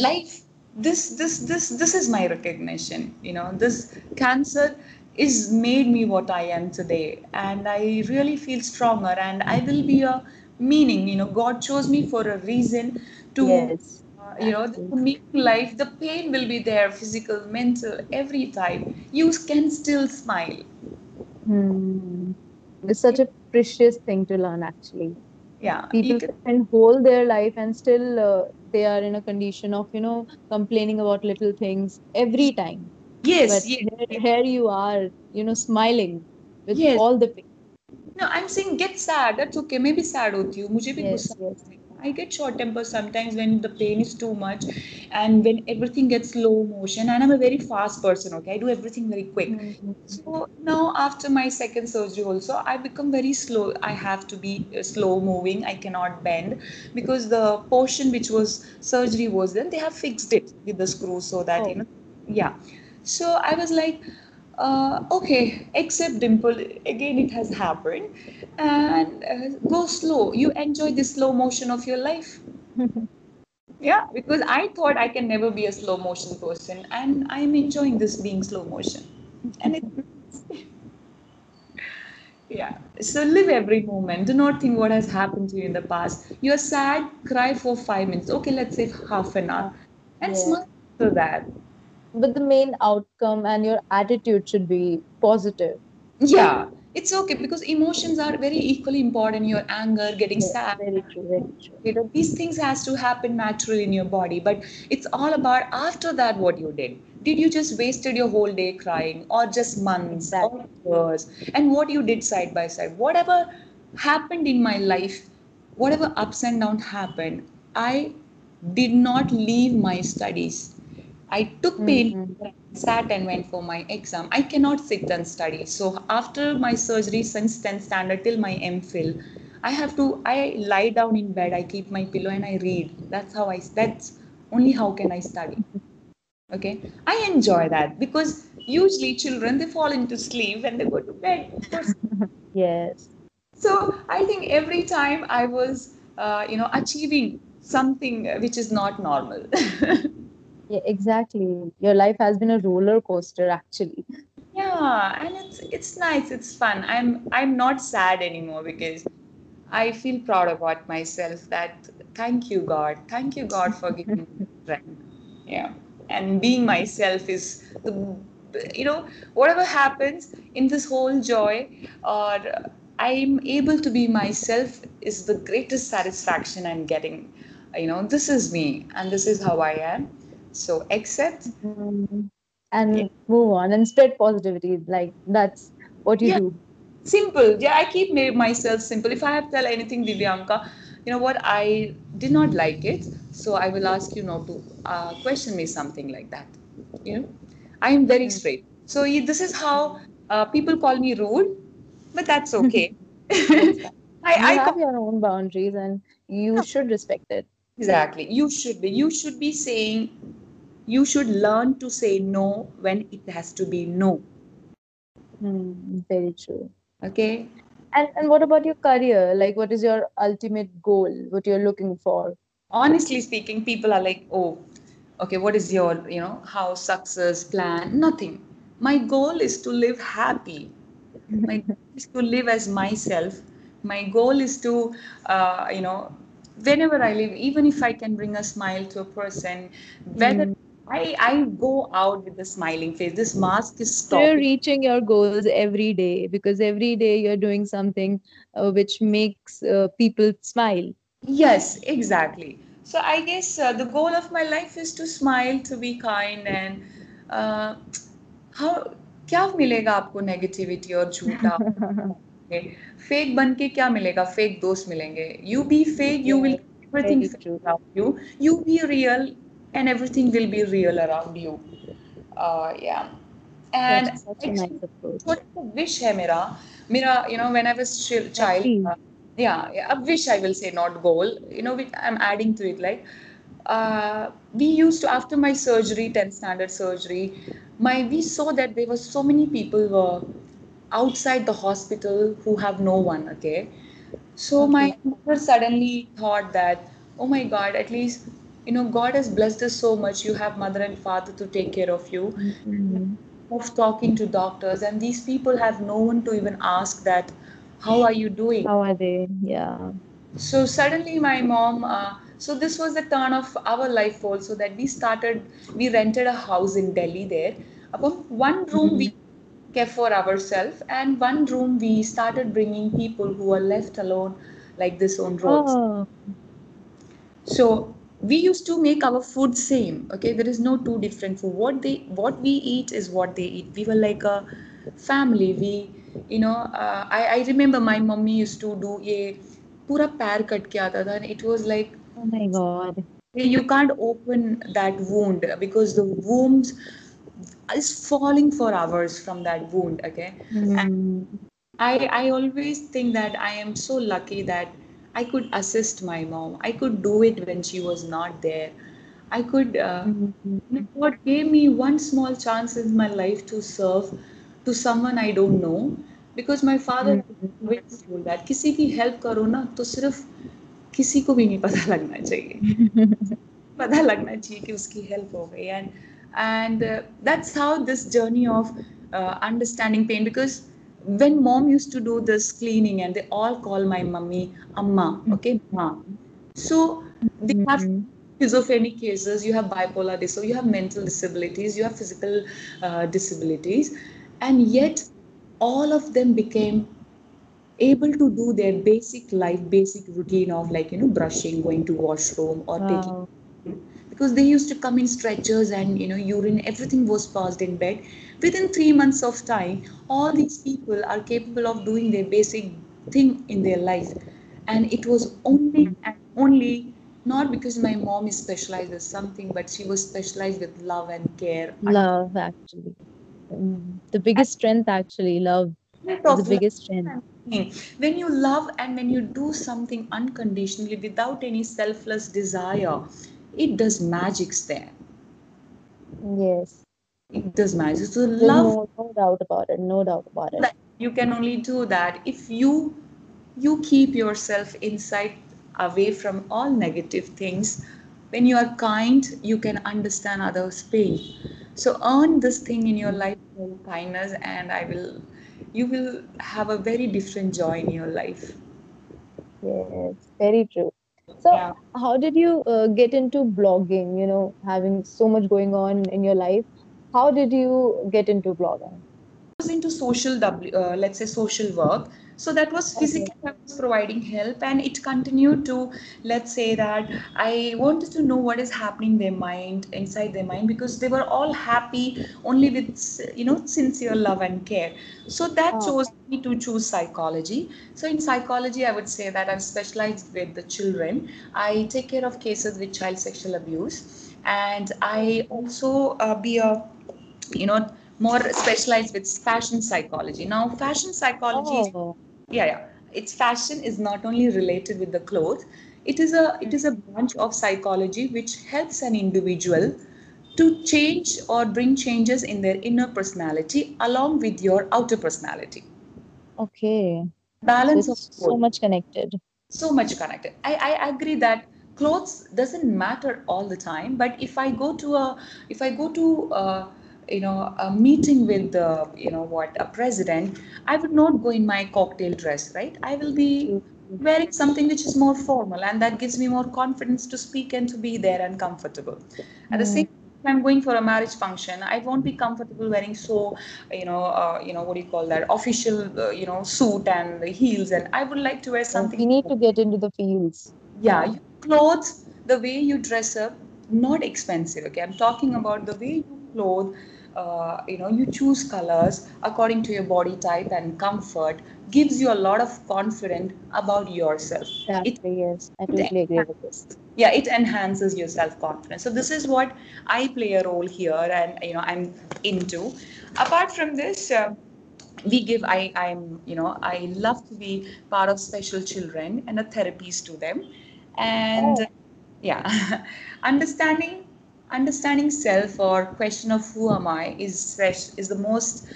life, this is my recognition, this cancer is made me what I am today. And I really feel stronger, and I will be a meaning, God chose me for a reason to, to make life. The pain will be there, physical, mental, every type. You can still smile. It's such a precious thing to learn, actually. Yeah. People can hold their life and still they are in a condition of, complaining about little things every time. Yes. But here you are, smiling with all the pain. No, I'm saying get sad. That's okay. Maybe sad hoti hu. Mujhe bhi I get short temper sometimes when the pain is too much and when everything gets slow motion. And I'm a very fast person, okay? I do everything very quick. So now after my second surgery also, I become very slow. I have to be slow moving. I cannot bend because the portion which was surgery was then they have fixed it with the screw so that, Yeah. So I was like, okay, except Dimple, again it has happened, and go slow. You enjoy the slow motion of your life. Yeah, because I thought I can never be a slow motion person, and I'm enjoying this being slow motion. And so live every moment. Do not think what has happened to you in the past. You're sad, cry for 5 minutes. Okay, let's say half an hour, and smile to that. But the main outcome and your attitude should be positive. Yeah, it's okay because emotions are very equally important. Your anger, getting sad. Very true. These things has to happen naturally in your body. But it's all about after that what you did. Did you just wasted your whole day crying or just months or years? And what you did side by side. Whatever happened in my life, whatever ups and downs happened, I did not leave my studies. I took pain, sat and went for my exam. I cannot sit and study. So after my surgery, since 10th standard till my MPhil, I lie down in bed, I keep my pillow and I read. That's only how can I study. Okay, I enjoy that because usually children, they fall into sleep when they go to bed. Yes. So I think every time I was, achieving something which is not normal. Yeah, exactly. Your life has been a roller coaster, actually. Yeah, and it's nice. It's fun. I'm not sad anymore because I feel proud about myself. That thank you God for giving me strength. Yeah, and being myself is whatever happens in this whole joy, or I'm able to be myself, is the greatest satisfaction I'm getting. This is me, and this is how I am. So accept and move on and spread positivity. Like that's what you do. Simple. Yeah, I keep myself simple. If I have to tell anything, Divyanka, you know what? I did not like it. So I will ask you not to question me, something like that. You know, I am very straight. So this is how people call me rude, but that's okay. I have your own boundaries and you should respect it. Exactly. You should be saying, you should learn to say no when it has to be no. Very true. Okay. And what about your career? Like, what is your ultimate goal? What you're looking for? Honestly speaking, people are like, oh, okay, what is your, how success plan? Nothing. My goal is to live happy. My goal is to live as myself. My goal is to, whenever I live, even if I can bring a smile to a person, whether I go out with a smiling face, this mask is stopping. You're reaching your goals every day because every day you're doing something which makes people smile. Yes, exactly. So I guess the goal of my life is to smile, to be kind, and क्या मिलेगा आपको negativity और झूठा? Okay. Fake banke kya milega? Fake dost milenge. You be fake, you will everything fake around you. You be real, and everything will be real around you. And that's such a nice approach. What a wish hai mera? When I was child, a wish I will say, not goal. I'm adding to it like. We used to, after my surgery, 10th standard surgery, we saw that there were so many people were outside the hospital who have no one. Okay, so my mother suddenly thought that, oh my God, at least God has blessed us so much. You have mother and father to take care of you. Of talking to doctors, and these people have no one to even ask that, how are you doing? How are they? Yeah. So suddenly my mom. So this was the turn of our life also that we rented a house in Delhi there. About one room we kept for ourselves, and one room we started bringing people who are left alone like this on roads. So we used to make our food same. Okay, there is no two different food. What we eat is what they eat. We were like a family. I remember my mommy used to do a pura pear cut kiya tha, and it was like, oh my God, you can't open that wound because the wounds is falling for hours from that wound. Okay, and I always think that I am so lucky that I could assist my mom. I could do it when she was not there. I could God gave me one small chance in my life to serve to someone I don't know, because my father always told that kisi ki help karo na to sirf kisi ko bhi nahi pata lagna chahiye, pata lagna chahiye ki uski help ho gayi. And that's how this journey of understanding pain, because when mom used to do this cleaning and they all call my mummy Amma, okay, Ma. So they have schizophrenic cases, you have bipolar disorder, you have mental disabilities, you have physical disabilities, and yet all of them became able to do their basic life, basic routine of like, brushing, going to washroom or taking... Because they used to come in stretchers and, urine, everything was passed in bed. Within 3 months of time, all these people are capable of doing their basic thing in their life. And it was only not because my mom is specialized or something, but she was specialized with love and care. Love, actually. The biggest strength, actually, love. The biggest strength. When you love and when you do something unconditionally without any selfless desire, it does magics there. Yes. It does magic. So love. No doubt about it. No doubt about it. You can only do that if you keep yourself inside, away from all negative things. When you are kind, you can understand others' pain. So earn this thing in your life, kindness, and you will have a very different joy in your life. Yes, very true. So yeah. How did you get into blogging, you know, having so much going on in your life? How did you get into blogging? I was into social work. So that was physical, I was providing help, and it continued to, let's say that I wanted to know what is happening in their mind, inside their mind, because they were all happy only with, you know, sincere love and care. So that chose me to choose psychology. So in psychology, I would say that I'm specialized with the children. I take care of cases with child sexual abuse, and I also more specialized with fashion psychology. Now, fashion psychology, It's fashion is not only related with the clothes. It is a branch of psychology which helps an individual to change or bring changes in their inner personality along with your outer personality. Okay. Balance of so much connected. So much connected. I agree that clothes doesn't matter all the time, but if I go to a meeting with a president, I would not go in my cocktail dress, right? I will be wearing something which is more formal, and that gives me more confidence to speak and to be there and comfortable. At the same time, if I'm going for a marriage function, I won't be comfortable wearing official, suit and the heels, and I would like to wear something. You need to get into the fields. Yeah, your clothes, the way you dress up, not expensive. Okay, I'm talking about the way you clothe. You choose colors according to your body type and comfort gives you a lot of confidence about yourself. I totally agree with this. Yeah, it enhances your self-confidence. So this is what I play a role here, and I'm into. Apart from this, I love to be part of special children and the therapies to them, and Understanding self or question of who am I is the most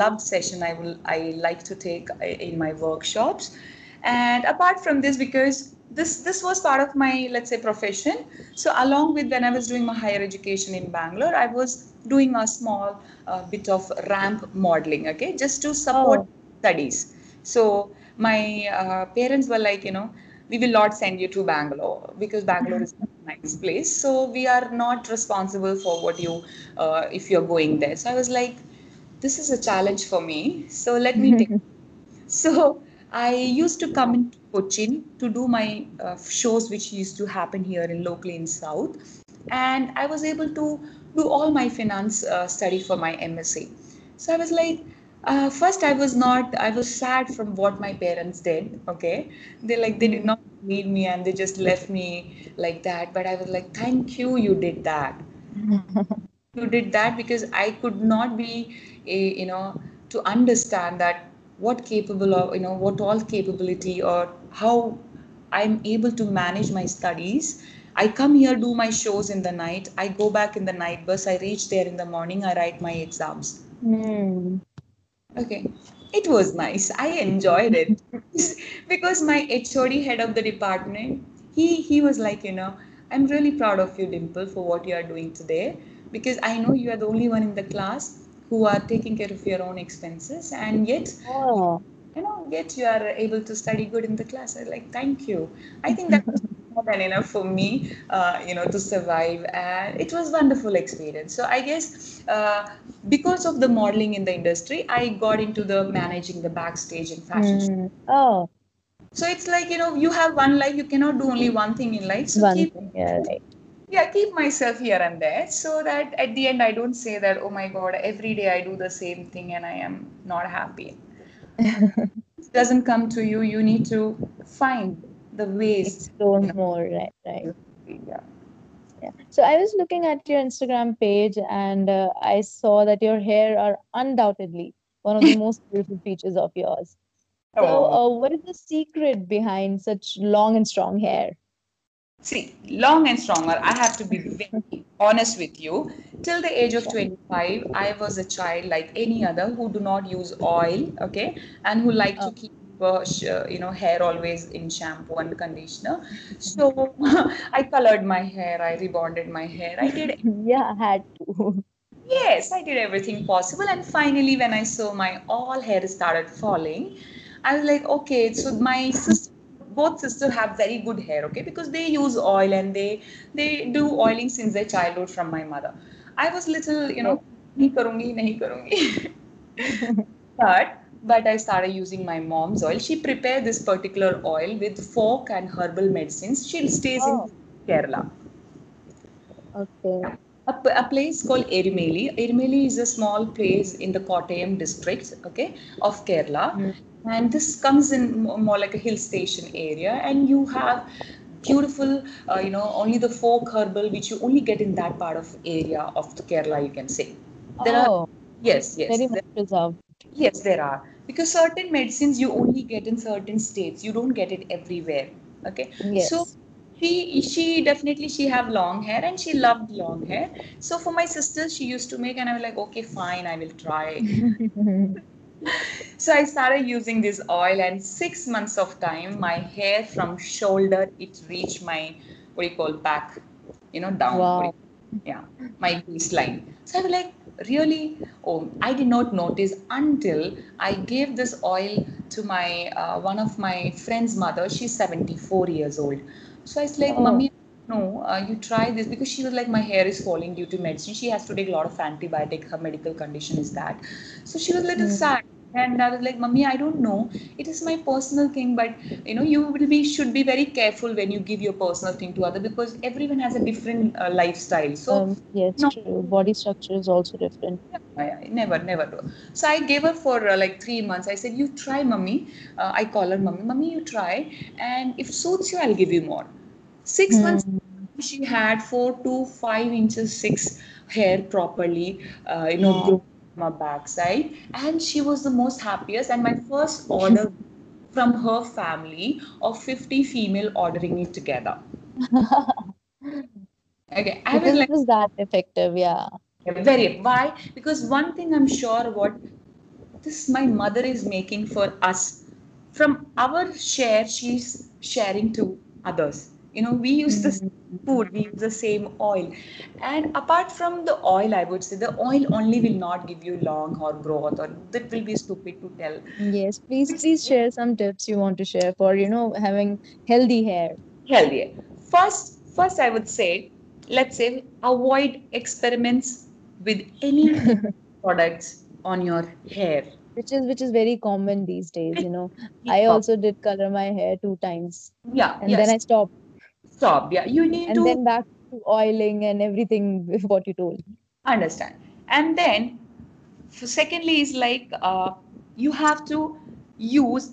loved session I like to take in my workshops. And apart from this, because this was part of my, let's say, profession. So along with when I was doing my higher education in Bangalore, I was doing a small bit of ramp modeling, okay, just to support studies. So my parents were like, we will not send you to Bangalore because Bangalore is nice place, so we are not responsible for what you if you're going there. So I was like, this is a challenge for me, so let me take it. So I used to come into Cochin to do my shows which used to happen here locally in South, and I was able to do all my finance study for my MSc. So I was like, first I was sad from what my parents did, okay? They did not need me and they just left me like that. But I was like, thank you, you did that. You did that because I could not be, to understand that what all capability or how I'm able to manage my studies. I come here, do my shows in the night. I go back in the night bus. I reach there in the morning. I write my exams. Okay, it was nice. I enjoyed it because my HOD, head of the department, he was like, I'm really proud of you, Dimple, for what you are doing today, because I know you are the only one in the class who are taking care of your own expenses, and yet you are able to study good in the class. I was like, thank you. I think that was more than enough for me, to survive, and it was a wonderful experience. So I guess because of the modeling in the industry, I got into the managing the backstage and fashion. So it's like, you have one life, you cannot do only one thing in life. So keep myself here and there, so that at the end I don't say that, oh my God, every day I do the same thing and I am not happy. It doesn't come to you. You need to find the waist. It's grown more, right. Yeah. Yeah. So I was looking at your Instagram page and I saw that your hair are undoubtedly one of the most beautiful features of yours. So what is the secret behind such long and strong hair? See, long and stronger, I have to be very honest with you. Till the age of 25, I was a child like any other who do not use oil, okay, and who like to keep hair always in shampoo and conditioner. So I colored my hair, I rebonded my hair, I did. Yeah, I had to. Yes, I did everything possible, and finally when I saw my all hair started falling, I was like, okay, so my sister. Both sisters have very good hair, okay, because they use oil and they do oiling since their childhood from my mother. I was little, nahi karungi. But I started using my mom's oil. She prepared this particular oil with folk and herbal medicines. She stays in Kerala. Okay. A place called Erimeli. Erimeli is a small place in the Kottayam district, okay, of Kerala. Mm. And this comes in more like a hill station area, and you have beautiful, only the folk herbal which you only get in that part of area of the Kerala, you can say. Yes. Very much preserved. Yes, there are. Because certain medicines you only get in certain states. You don't get it everywhere. Okay. Yes. So she have long hair and she loved long hair. So for my sister, she used to make, and I was like, okay, fine, I will try. So I started using this oil, and 6 months of time, my hair from shoulder, it reached my, back, down. Wow. My waistline. So I was like, really? Oh, I did not notice until I gave this oil to my, one of my friend's mother. She's 74 years old. So I was like, Mummy, no, you try this, because she was like, my hair is falling due to medicine. She has to take a lot of antibiotic. Her medical condition is that. So she was a little sad. And I was like, Mummy, I don't know. It is my personal thing, but you should be very careful when you give your personal thing to other, because everyone has a different lifestyle. So true. Body structure is also different. Never. So I gave her for 3 months. I said, you try, Mummy. I call her Mummy. Mummy, you try, and if suits you, I'll give you more. 6 months, she had 4 to 5 inches, 6 hair properly, grow. My backside, and she was the most happiest, and my first order from her family of 50 female ordering it together. Okay, it was that effective, very. Why? Because one thing I'm sure, what this my mother is making for us, from our share, she's sharing to others. We use the same food, we use the same oil. And apart from the oil, I would say the oil only will not give you long or growth, or that will be stupid to tell. Yes, please share some tips you want to share for, having healthy hair. Healthy hair. First I would say, let's say, avoid experiments with any products on your hair. Which is very common these days, I also did color my hair 2 times. Yeah. And then I stopped. You need to. And then back to oiling and everything with what you told. Understand. And then, secondly, is you have to use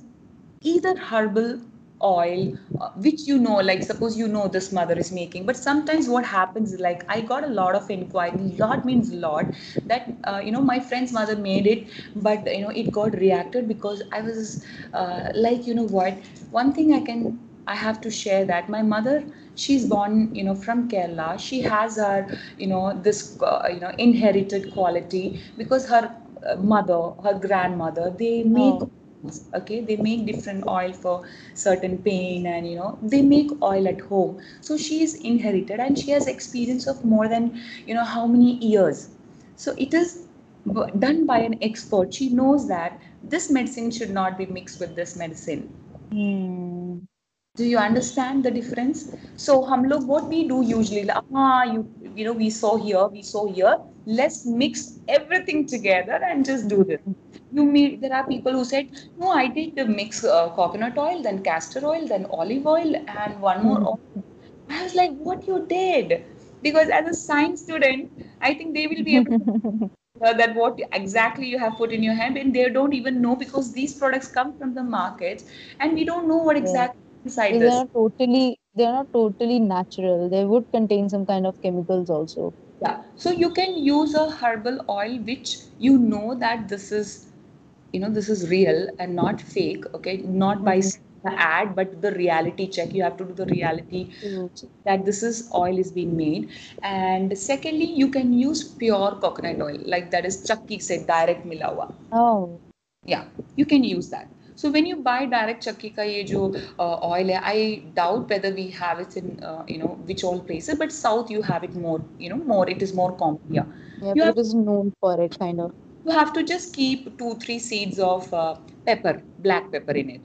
either herbal oil, which suppose this mother is making, but sometimes what happens is I got a lot of inquiry. Lot means lot, that my friend's mother made it, but it got reacted, because I was one thing I have to share, that my mother, she's born, from Kerala. She has her, inherited quality, because her mother, her grandmother, they make, okay, they make different oil for certain pain, and, they make oil at home. So she is inherited, and she has experience of more than, how many years. So it is done by an expert. She knows that this medicine should not be mixed with this medicine. Mm. Do you understand the difference? So, what we do usually, we saw here, let's mix everything together and just do this. There are people who said, no, I did the mix coconut oil, then castor oil, then olive oil, and one more oil. I was like, what you did? Because as a science student, I think they will be able to that what exactly you have put in your hand, and they don't even know, because these products come from the market, and we don't know what exactly inside this. They are not totally natural. They would contain some kind of chemicals also. Yeah. So you can use a herbal oil, which you know that this is, this is real and not fake. Okay. Not by the ad, but the reality check. You have to do the reality that this is oil is being made. And secondly, you can use pure coconut oil, like that is chakki se direct mila hua. Oh. Yeah, you can use that. So when you buy direct chakki ka ye jo oil hai, I doubt whether we have it in which all places, but south you have it more. It is more common. Yeah, it is known for it kind of. You have to just keep 2-3 seeds of pepper, black pepper in it.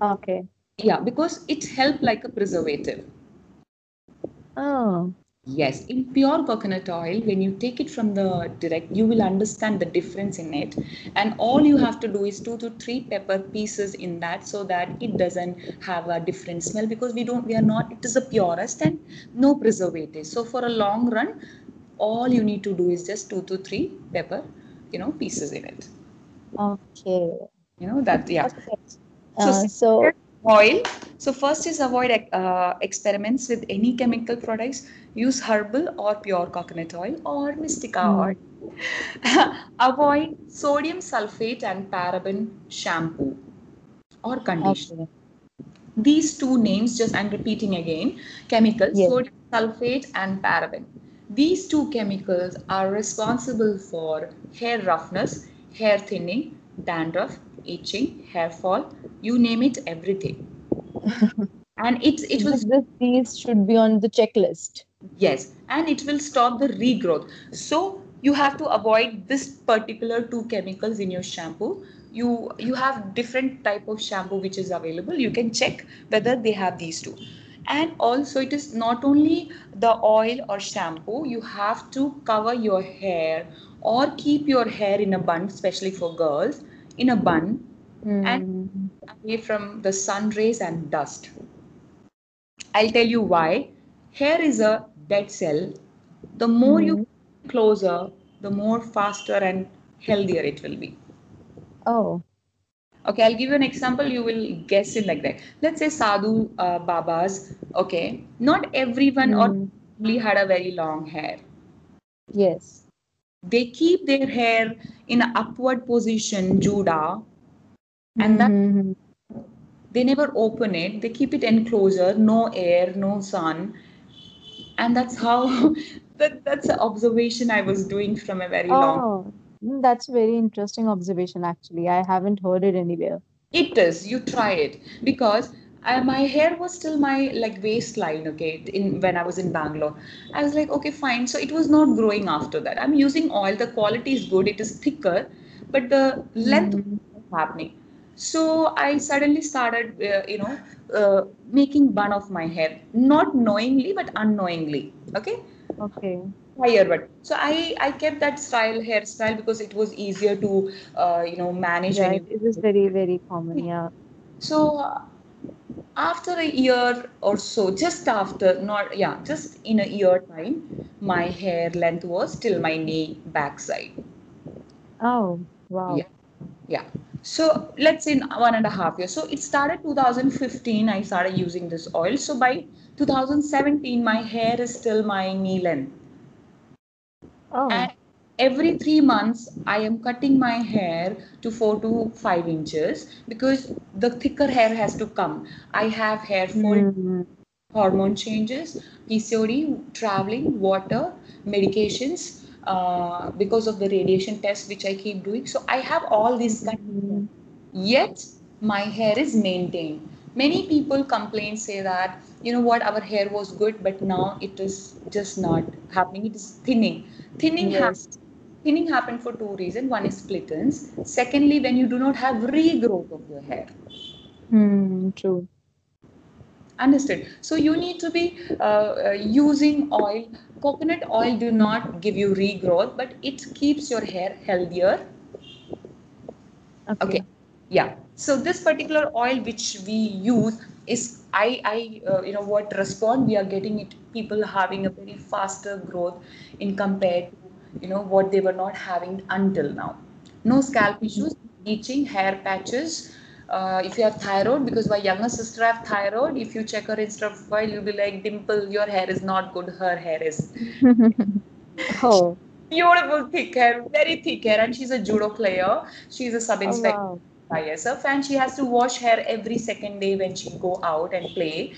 Okay. Yeah, because it helps like a preservative. Oh. Yes, in pure coconut oil, when you take it from the direct, you will understand the difference in it. And all you have to do is 2 to 3 pepper pieces in that, so that it doesn't have a different smell, because it is the purest and no preservative. So for a long run, all you need to do is just 2 to 3 pepper, pieces in it. Okay. Perfect. So oil. So first is avoid experiments with any chemical products. Use herbal or pure coconut oil or mystica oil. Avoid sodium sulfate and paraben shampoo or conditioner. Okay. These two names, just I'm repeating again, chemicals, sodium sulfate and paraben. These two chemicals are responsible for hair roughness, hair thinning, dandruff, itching, hair fall, you name it, everything. And it will. These should be on the checklist. Yes, and it will stop the regrowth. So you have to avoid this particular two chemicals in your shampoo. You have different type of shampoo which is available. You can check whether they have these two. And also it is not only the oil or shampoo, you have to cover your hair or keep your hair in a bun, especially for girls. In a bun and away from the sun rays and dust. I'll tell you why. Hair is a dead cell. The more you closer, the more faster and healthier it will be. Oh. Okay, I'll give you an example. You will guess it like that. Let's say Sadhu Babas. Okay, not everyone only had a very long hair. Yes. They keep their hair in an upward position, juda, and that they never open it. They keep it enclosure, no air, no sun, and that's how. That's an observation I was doing from a very long. Oh, that's a very interesting observation. Actually, I haven't heard it anywhere. It is. You try it because. My hair was still my waistline, okay, when I was in Bangalore. I was like, okay, fine. So it was not growing after that. I'm using oil. The quality is good. It is thicker, but the length is happening. So I suddenly started, making bun of my hair, not knowingly, but unknowingly. Okay. Okay. Higher bun. So I kept that hairstyle because it was easier to, manage. Right. It is very, very common. Yeah. So. After a year or so, just in a year time, my hair length was till my knee backside. Oh, wow. Yeah. So let's say in 1.5 years. So it started 2015. I started using this oil. So by 2017, my hair is still my knee length. Oh. And every 3 months, I am cutting my hair to 4 to 5 inches because the thicker hair has to come. I have hair fall, hormone changes, PCOD, traveling, water, medications, because of the radiation test which I keep doing. So I have all these kinds of hair. Yet my hair is maintained. Many people complain, say that, our hair was good, but now it is just not happening. It is thinning. Thinning happened for 2 reasons. One is split ends. Secondly, when you do not have regrowth of your hair. True. Understood. So you need to be using oil. Coconut oil do not give you regrowth, but it keeps your hair healthier. Okay. Yeah. So this particular oil which we use is what response we are getting it. People having a very faster growth in compared to what they were not having until now. No scalp issues, itching, hair patches, if you have thyroid, because my younger sister have thyroid, if you check her Insta profile, you'll be like, Dimple, your hair is not good, her hair is. Oh. Beautiful thick hair, very thick hair, and she's a judo player. She's a sub-inspector. Oh, wow. ISF, and she has to wash hair every second day when she go out and play.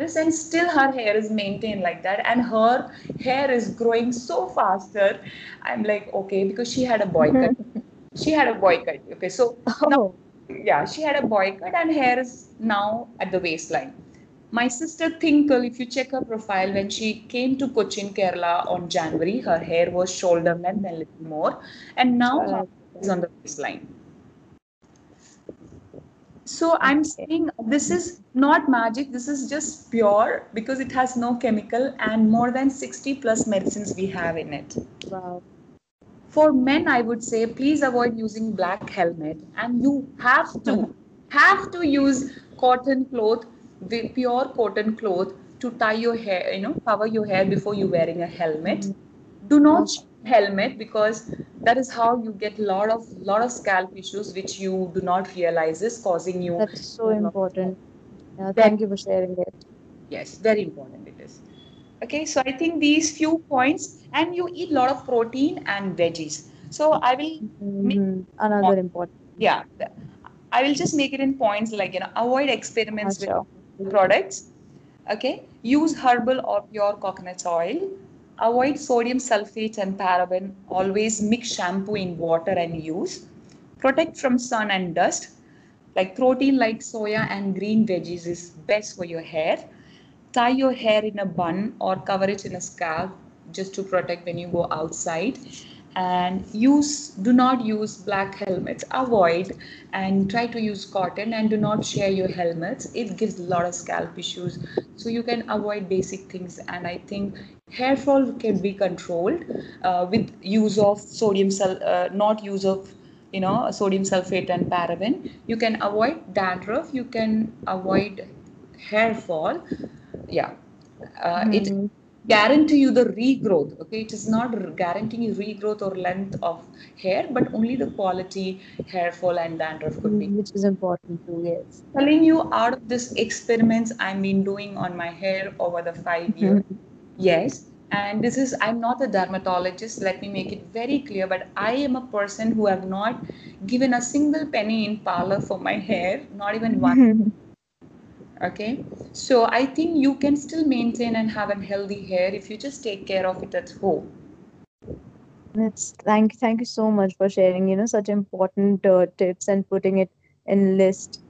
And still her hair is maintained like that, and her hair is growing so faster. I'm like, okay, because she had a boycott. She had a boycott. Okay, so now, yeah, she had a boycott and hair is now at the waistline. My sister Thinkle, if you check her profile, when she came to Cochin, Kerala on January, her hair was shoulder length and a little more, and now her hair is on the waistline. So I'm saying this is not magic, this is just pure, because it has no chemical and more than 60+ medicines we have in it. Wow. For men, I would say, please avoid using black helmet, and you have to use cotton cloth, the pure cotton cloth, to tie your hair, you know, cover your hair before you wearing a helmet. Do not helmet, because that is how you get lot of scalp issues which you do not realize is causing you. That's so important. Thank you for sharing it. Yes, very important it is. Okay, so I think these few points, and you eat lot of protein and veggies. So I will make another important. Yeah, I will just make it in points, like, you know, avoid experiments with products. Okay, use herbal or pure coconut oil. Avoid sodium sulfate and paraben. Always mix shampoo in water and use. Protect from sun and dust. Like protein like soya and green veggies is best for your hair. Tie your hair in a bun or cover it in a scarf just to protect when you go outside. And do not use black helmets. Avoid, and try to use cotton, and do not share your helmets. It gives a lot of scalp issues. So you can avoid basic things, and I think hair fall can be controlled with use of sodium sulfate and paraben. You can avoid dandruff. You can avoid hair fall. Yeah, it guarantee you the regrowth. Okay, it is not guaranteeing you regrowth or length of hair, but only the quality. Hair fall and dandruff could be, which is important too. Yes, telling you out of this experiments I've been doing on my hair over the 5 years. Yes, and this is, I'm not a dermatologist, let me make it very clear, but I am a person who have not given a single penny in parlor for my hair, not even one. Okay, so I think you can still maintain and have a healthy hair if you just take care of it at home. Thank you so much for sharing, you know, such important tips and putting it in list.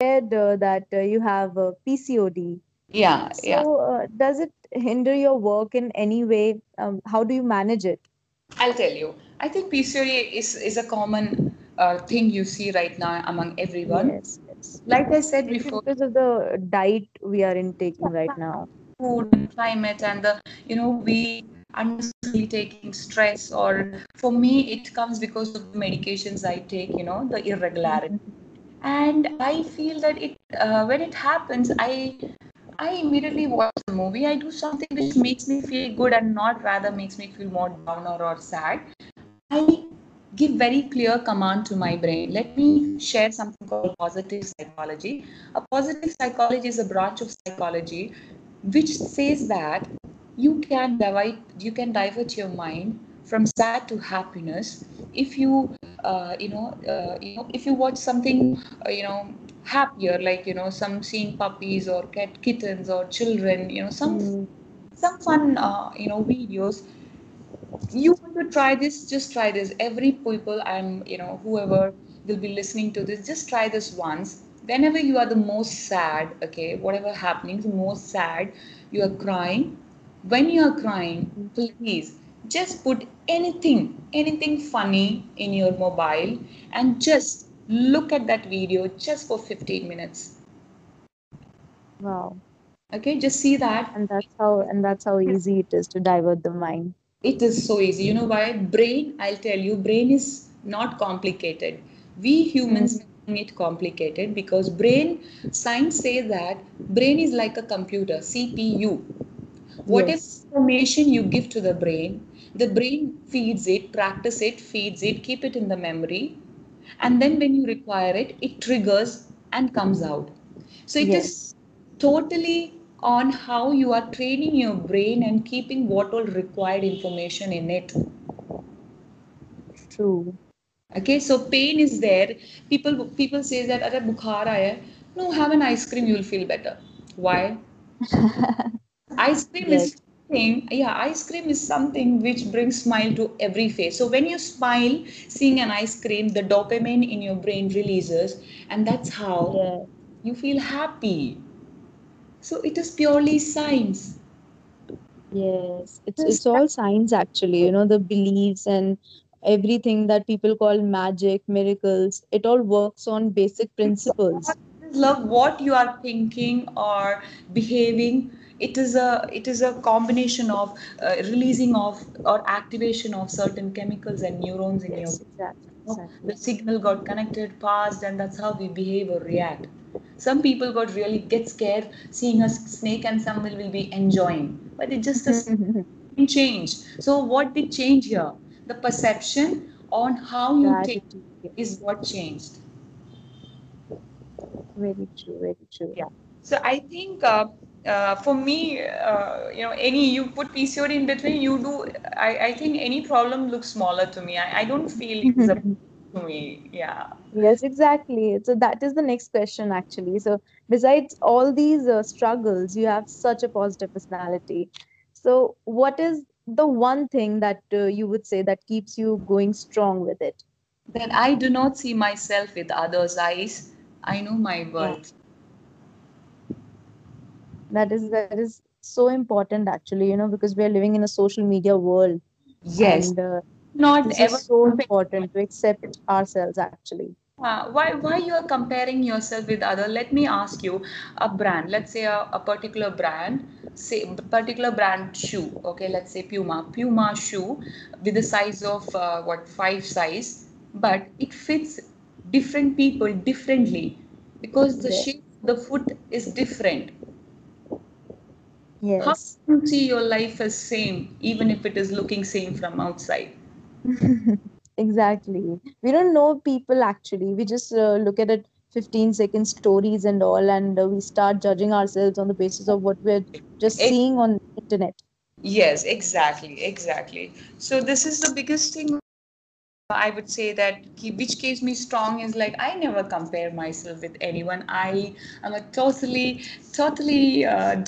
That you have PCOD. Yeah, so, yeah. So does it hinder your work in any way? How do you manage it? I'll tell you. I think PCOD is a common thing you see right now among everyone. Yes. Like I said before, because of the diet we are intaking right now, food and climate, and the, you know, we unnecessarily taking stress, or for me it comes because of the medications I take, you know, the irregularity. And I feel that it when it happens, I immediately watch the movie. I do something which makes me feel good and not rather makes me feel more down or sad. I give very clear command to my brain. Let me share something called positive psychology. A positive psychology is a branch of psychology which says that you can divert your mind from sad to happiness if you if you watch something happier, like, you know, some seeing puppies or kittens or children, you know, some fun videos. You want to try this, just try this. Every people whoever will be listening to this, just try this once. Whenever you are the most sad, okay, whatever happening, the most sad, you are crying. When you are crying, please just put anything funny in your mobile and just look at that video just for 15 minutes. Wow. Okay, just see that. And that's how easy it is to divert the mind. It is so easy. You know why? Brain, I'll tell you, brain is not complicated. We humans make it complicated because brain, science says that brain is like a computer, CPU. Whatever information you give to the brain feeds it, practice it, feeds it, keep it in the memory. And then when you require it, it triggers and comes out. So it is totally on how you are training your brain and keeping what all required information in it. True. Okay, so pain is there. People say that, "Arey, bukhar aaya." No, have an ice cream, you'll feel better. Why? Ice cream is something, ice cream is something which brings smile to every face. So when you smile, seeing an ice cream, the dopamine in your brain releases, and that's how you feel happy. So it is purely science. Yes, it's all science actually, you know, the beliefs and everything that people call magic, miracles, it all works on basic principles. Love what you are thinking or behaving. It is a combination of releasing of or activation of certain chemicals and neurons in your brain. Exactly. The signal got connected, passed, and that's how we behave or react. Some people really get scared seeing a snake, and some will be enjoying. But it's just a change. So what did change here? The perception on how you think is what changed. Very true, very true. Yeah. So I think for me, you put PCOD in between, you do. I think any problem looks smaller to me. I don't feel it's a problem to me. Yeah. Yes, exactly. So that is the next question actually. So besides all these struggles, you have such a positive personality. So what is the one thing that you would say that keeps you going strong with it? That I do not see myself with others' eyes. I know my worth. That is so important actually, you know, because we are living in a social media world. Yes. And, not ever so important to accept ourselves actually. Why you are comparing yourself with other? Let me ask you a brand. Let's say a particular brand, shoe. Okay, let's say Puma shoe with a size of 5 size, but it fits different people differently because the shape of the foot is different. Yes. How do you see your life as same, even if it is looking same from outside? Exactly. We don't know people actually. We just look at it 15-second stories and all, and we start judging ourselves on the basis of what we're just seeing on the internet. Yes, exactly. So this is the biggest thing. I would say that which keeps me strong is I never compare myself with anyone. I am a totally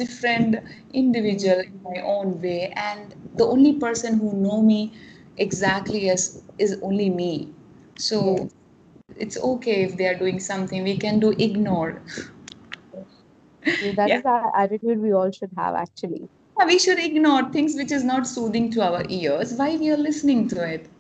different individual in my own way, and the only person who know me exactly is only me. So it's okay if they are doing something. We can do ignore. That is our attitude we all should have actually. Yeah, we should ignore things which is not soothing to our ears while we are listening to it.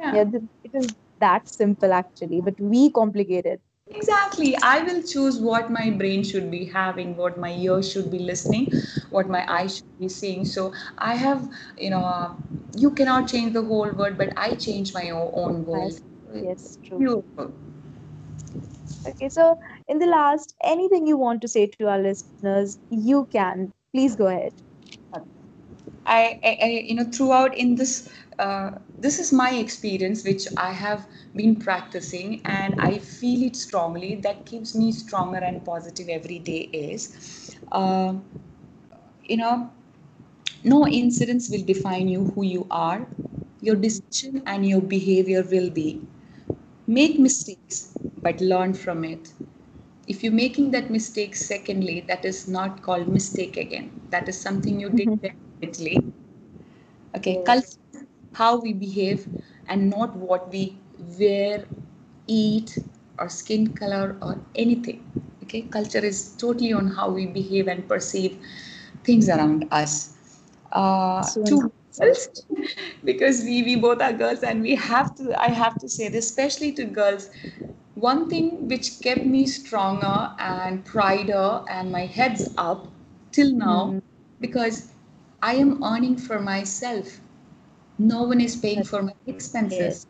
Yeah, it is that simple actually, but we complicate it. Exactly. I will choose what my brain should be having, what my ears should be listening, what my eyes should be seeing. So I have, you cannot change the whole world, but I change my own world. Yes, true. Beautiful. Okay, so in the last, anything you want to say to our listeners, you can. Please go ahead. I throughout in this, this is my experience which I have been practicing, and I feel it strongly. That keeps me stronger and positive every day is, no incidents will define you who you are. Your decision and your behavior will be. Make mistakes, but learn from it. If you're making that mistake secondly, that is not called mistake again. That is something you did definitely. Okay, culture. How we behave and not what we wear, eat or skin color or anything. Okay, culture is totally on how we behave and perceive things around us. To girls, because we both are girls, and I have to say this, especially to girls, one thing which kept me stronger and prouder and my heads up till now, because I am earning for myself. No one is paying for my expenses.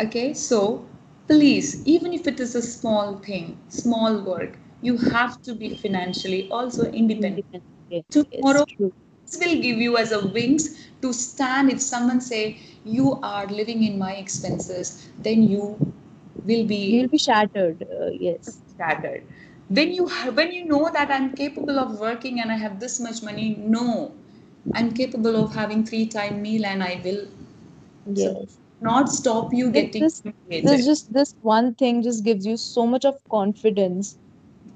Okay, so please, even if it is a small thing, small work, you have to be financially also independent. Tomorrow will give you as a wings to stand. If someone say you are living in my expenses, then you will be shattered. Yes, shattered. When you know that I'm capable of working and I have this much money, no, I'm capable of having 3-time meal and I will. Yes. So not stop you getting. This one thing just gives you so much of confidence.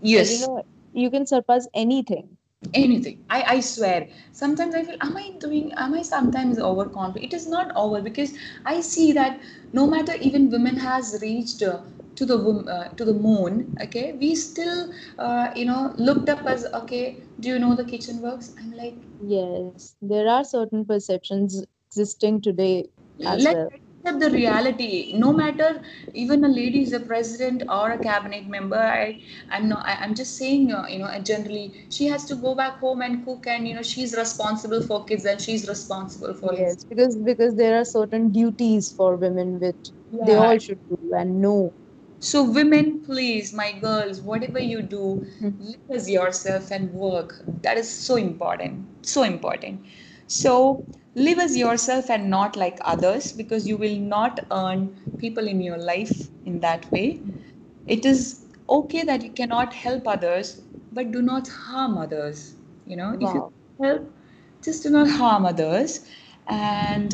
Yes. You can surpass anything. Anything. I swear. Sometimes I feel, am I sometimes overconfident? It is not over, because I see that no matter even women has reached to the moon, okay, we still, looked up as, okay, do you know the kitchen works? I'm like, yes, there are certain perceptions existing today as well. Accept the reality. No matter even a lady is a president or a cabinet member, I'm just saying, generally she has to go back home and cook, and she's responsible for kids and she's responsible for kids. Because there are certain duties for women which they all should do and know. So women, please, my girls, whatever you do, live as yourself and work. That is so important. So important. So live as yourself and not like others, because you will not earn people in your life in that way. It is okay that you cannot help others, but do not harm others. If you help, just do not harm others. And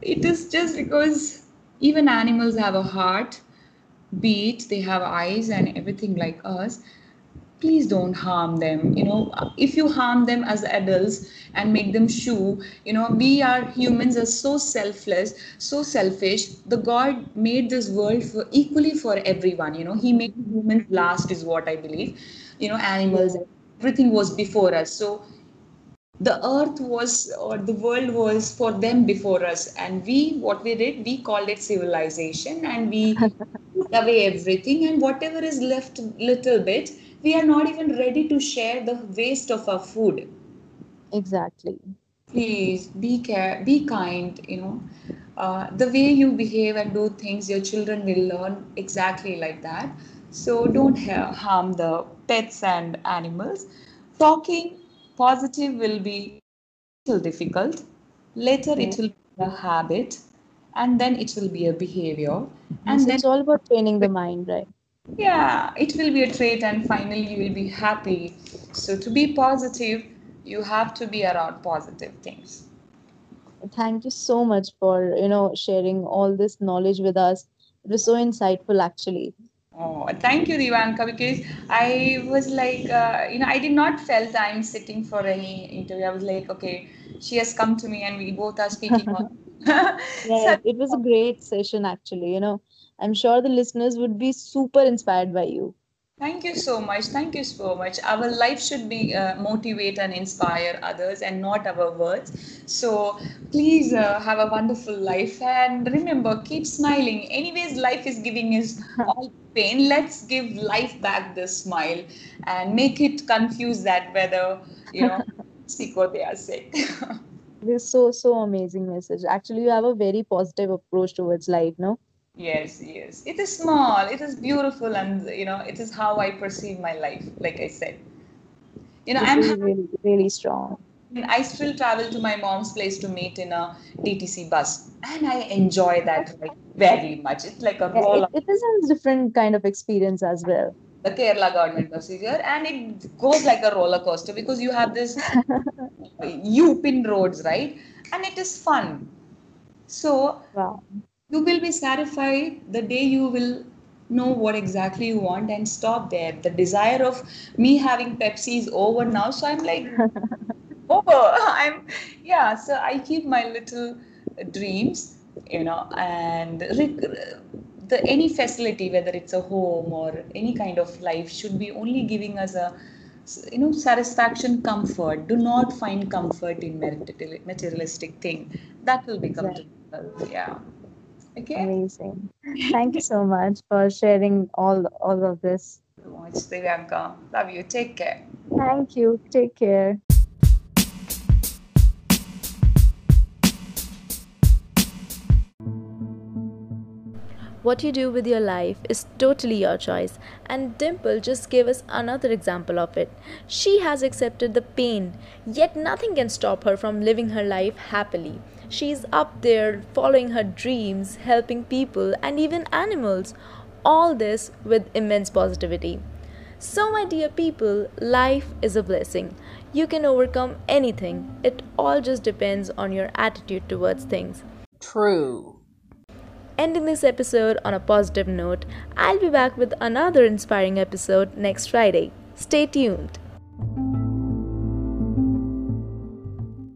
it is just because even animals have a heart beat, they have eyes and everything like us. Please don't harm them. If you harm them as adults and make them shoo, we are humans are so selfless, so selfish. The God made this world equally for everyone. He made humans last is what I believe. Animals, everything was before us. So the earth was, or the world was for them before us. And we called it civilization, and we put away everything, and whatever is left little bit, we are not even ready to share the waste of our food. Exactly. Please be kind, the way you behave and do things, your children will learn exactly like that. So don't harm the pets and animals. Talking positive will be a little difficult. Later it will be a habit, and then it will be a behavior. And so then it's all about training the mind, right? Yeah, it will be a trait, and finally you will be happy. So to be positive, you have to be around positive things. Thank you so much for, sharing all this knowledge with us. It was so insightful, actually. Oh, thank you, Divyanka, because I was like, I did not felt I'm sitting for any interview. I was like, okay, she has come to me and we both are speaking on. Yeah, so, it was a great session, actually, I'm sure the listeners would be super inspired by you. Thank you so much. Thank you so much. Our life should be motivate and inspire others, and not our words. So please have a wonderful life, and remember, keep smiling. Anyways, life is giving us all pain. Let's give life back the smile and make it confused that whether, sick or they are sick. This is so amazing message. Actually, you have a very positive approach towards life, no? Yes. It is small, it is beautiful, and, it is how I perceive my life, like I said. I'm really, really strong. I still travel to my mom's place to meet in a DTC bus, and I enjoy that very much. It's like a roll. It is a different kind of experience as well. The Kerala government bus is here, and it goes like a roller coaster, because you have this U-pin roads, right? And it is fun. So, wow. You will be satisfied the day you will know what exactly you want and stop there. The desire of me having Pepsi is over now. So I'm like, so I keep my little dreams, and any facility, whether it's a home or any kind of life, should be only giving us a, satisfaction, comfort. Do not find comfort in materialistic thing. That will become difficult. Yeah. Okay. Amazing. Thank you so much for sharing all of this. Divyanka, love you. Take care. Thank you. Take care. What you do with your life is totally your choice, and Dimple just gave us another example of it. She has accepted the pain, yet nothing can stop her from living her life happily. She is up there following her dreams, helping people and even animals, all this with immense positivity. So my dear people, life is a blessing. You can overcome anything. It all just depends on your attitude towards things. True. Ending this episode on a positive note, I'll be back with another inspiring episode next Friday. Stay tuned.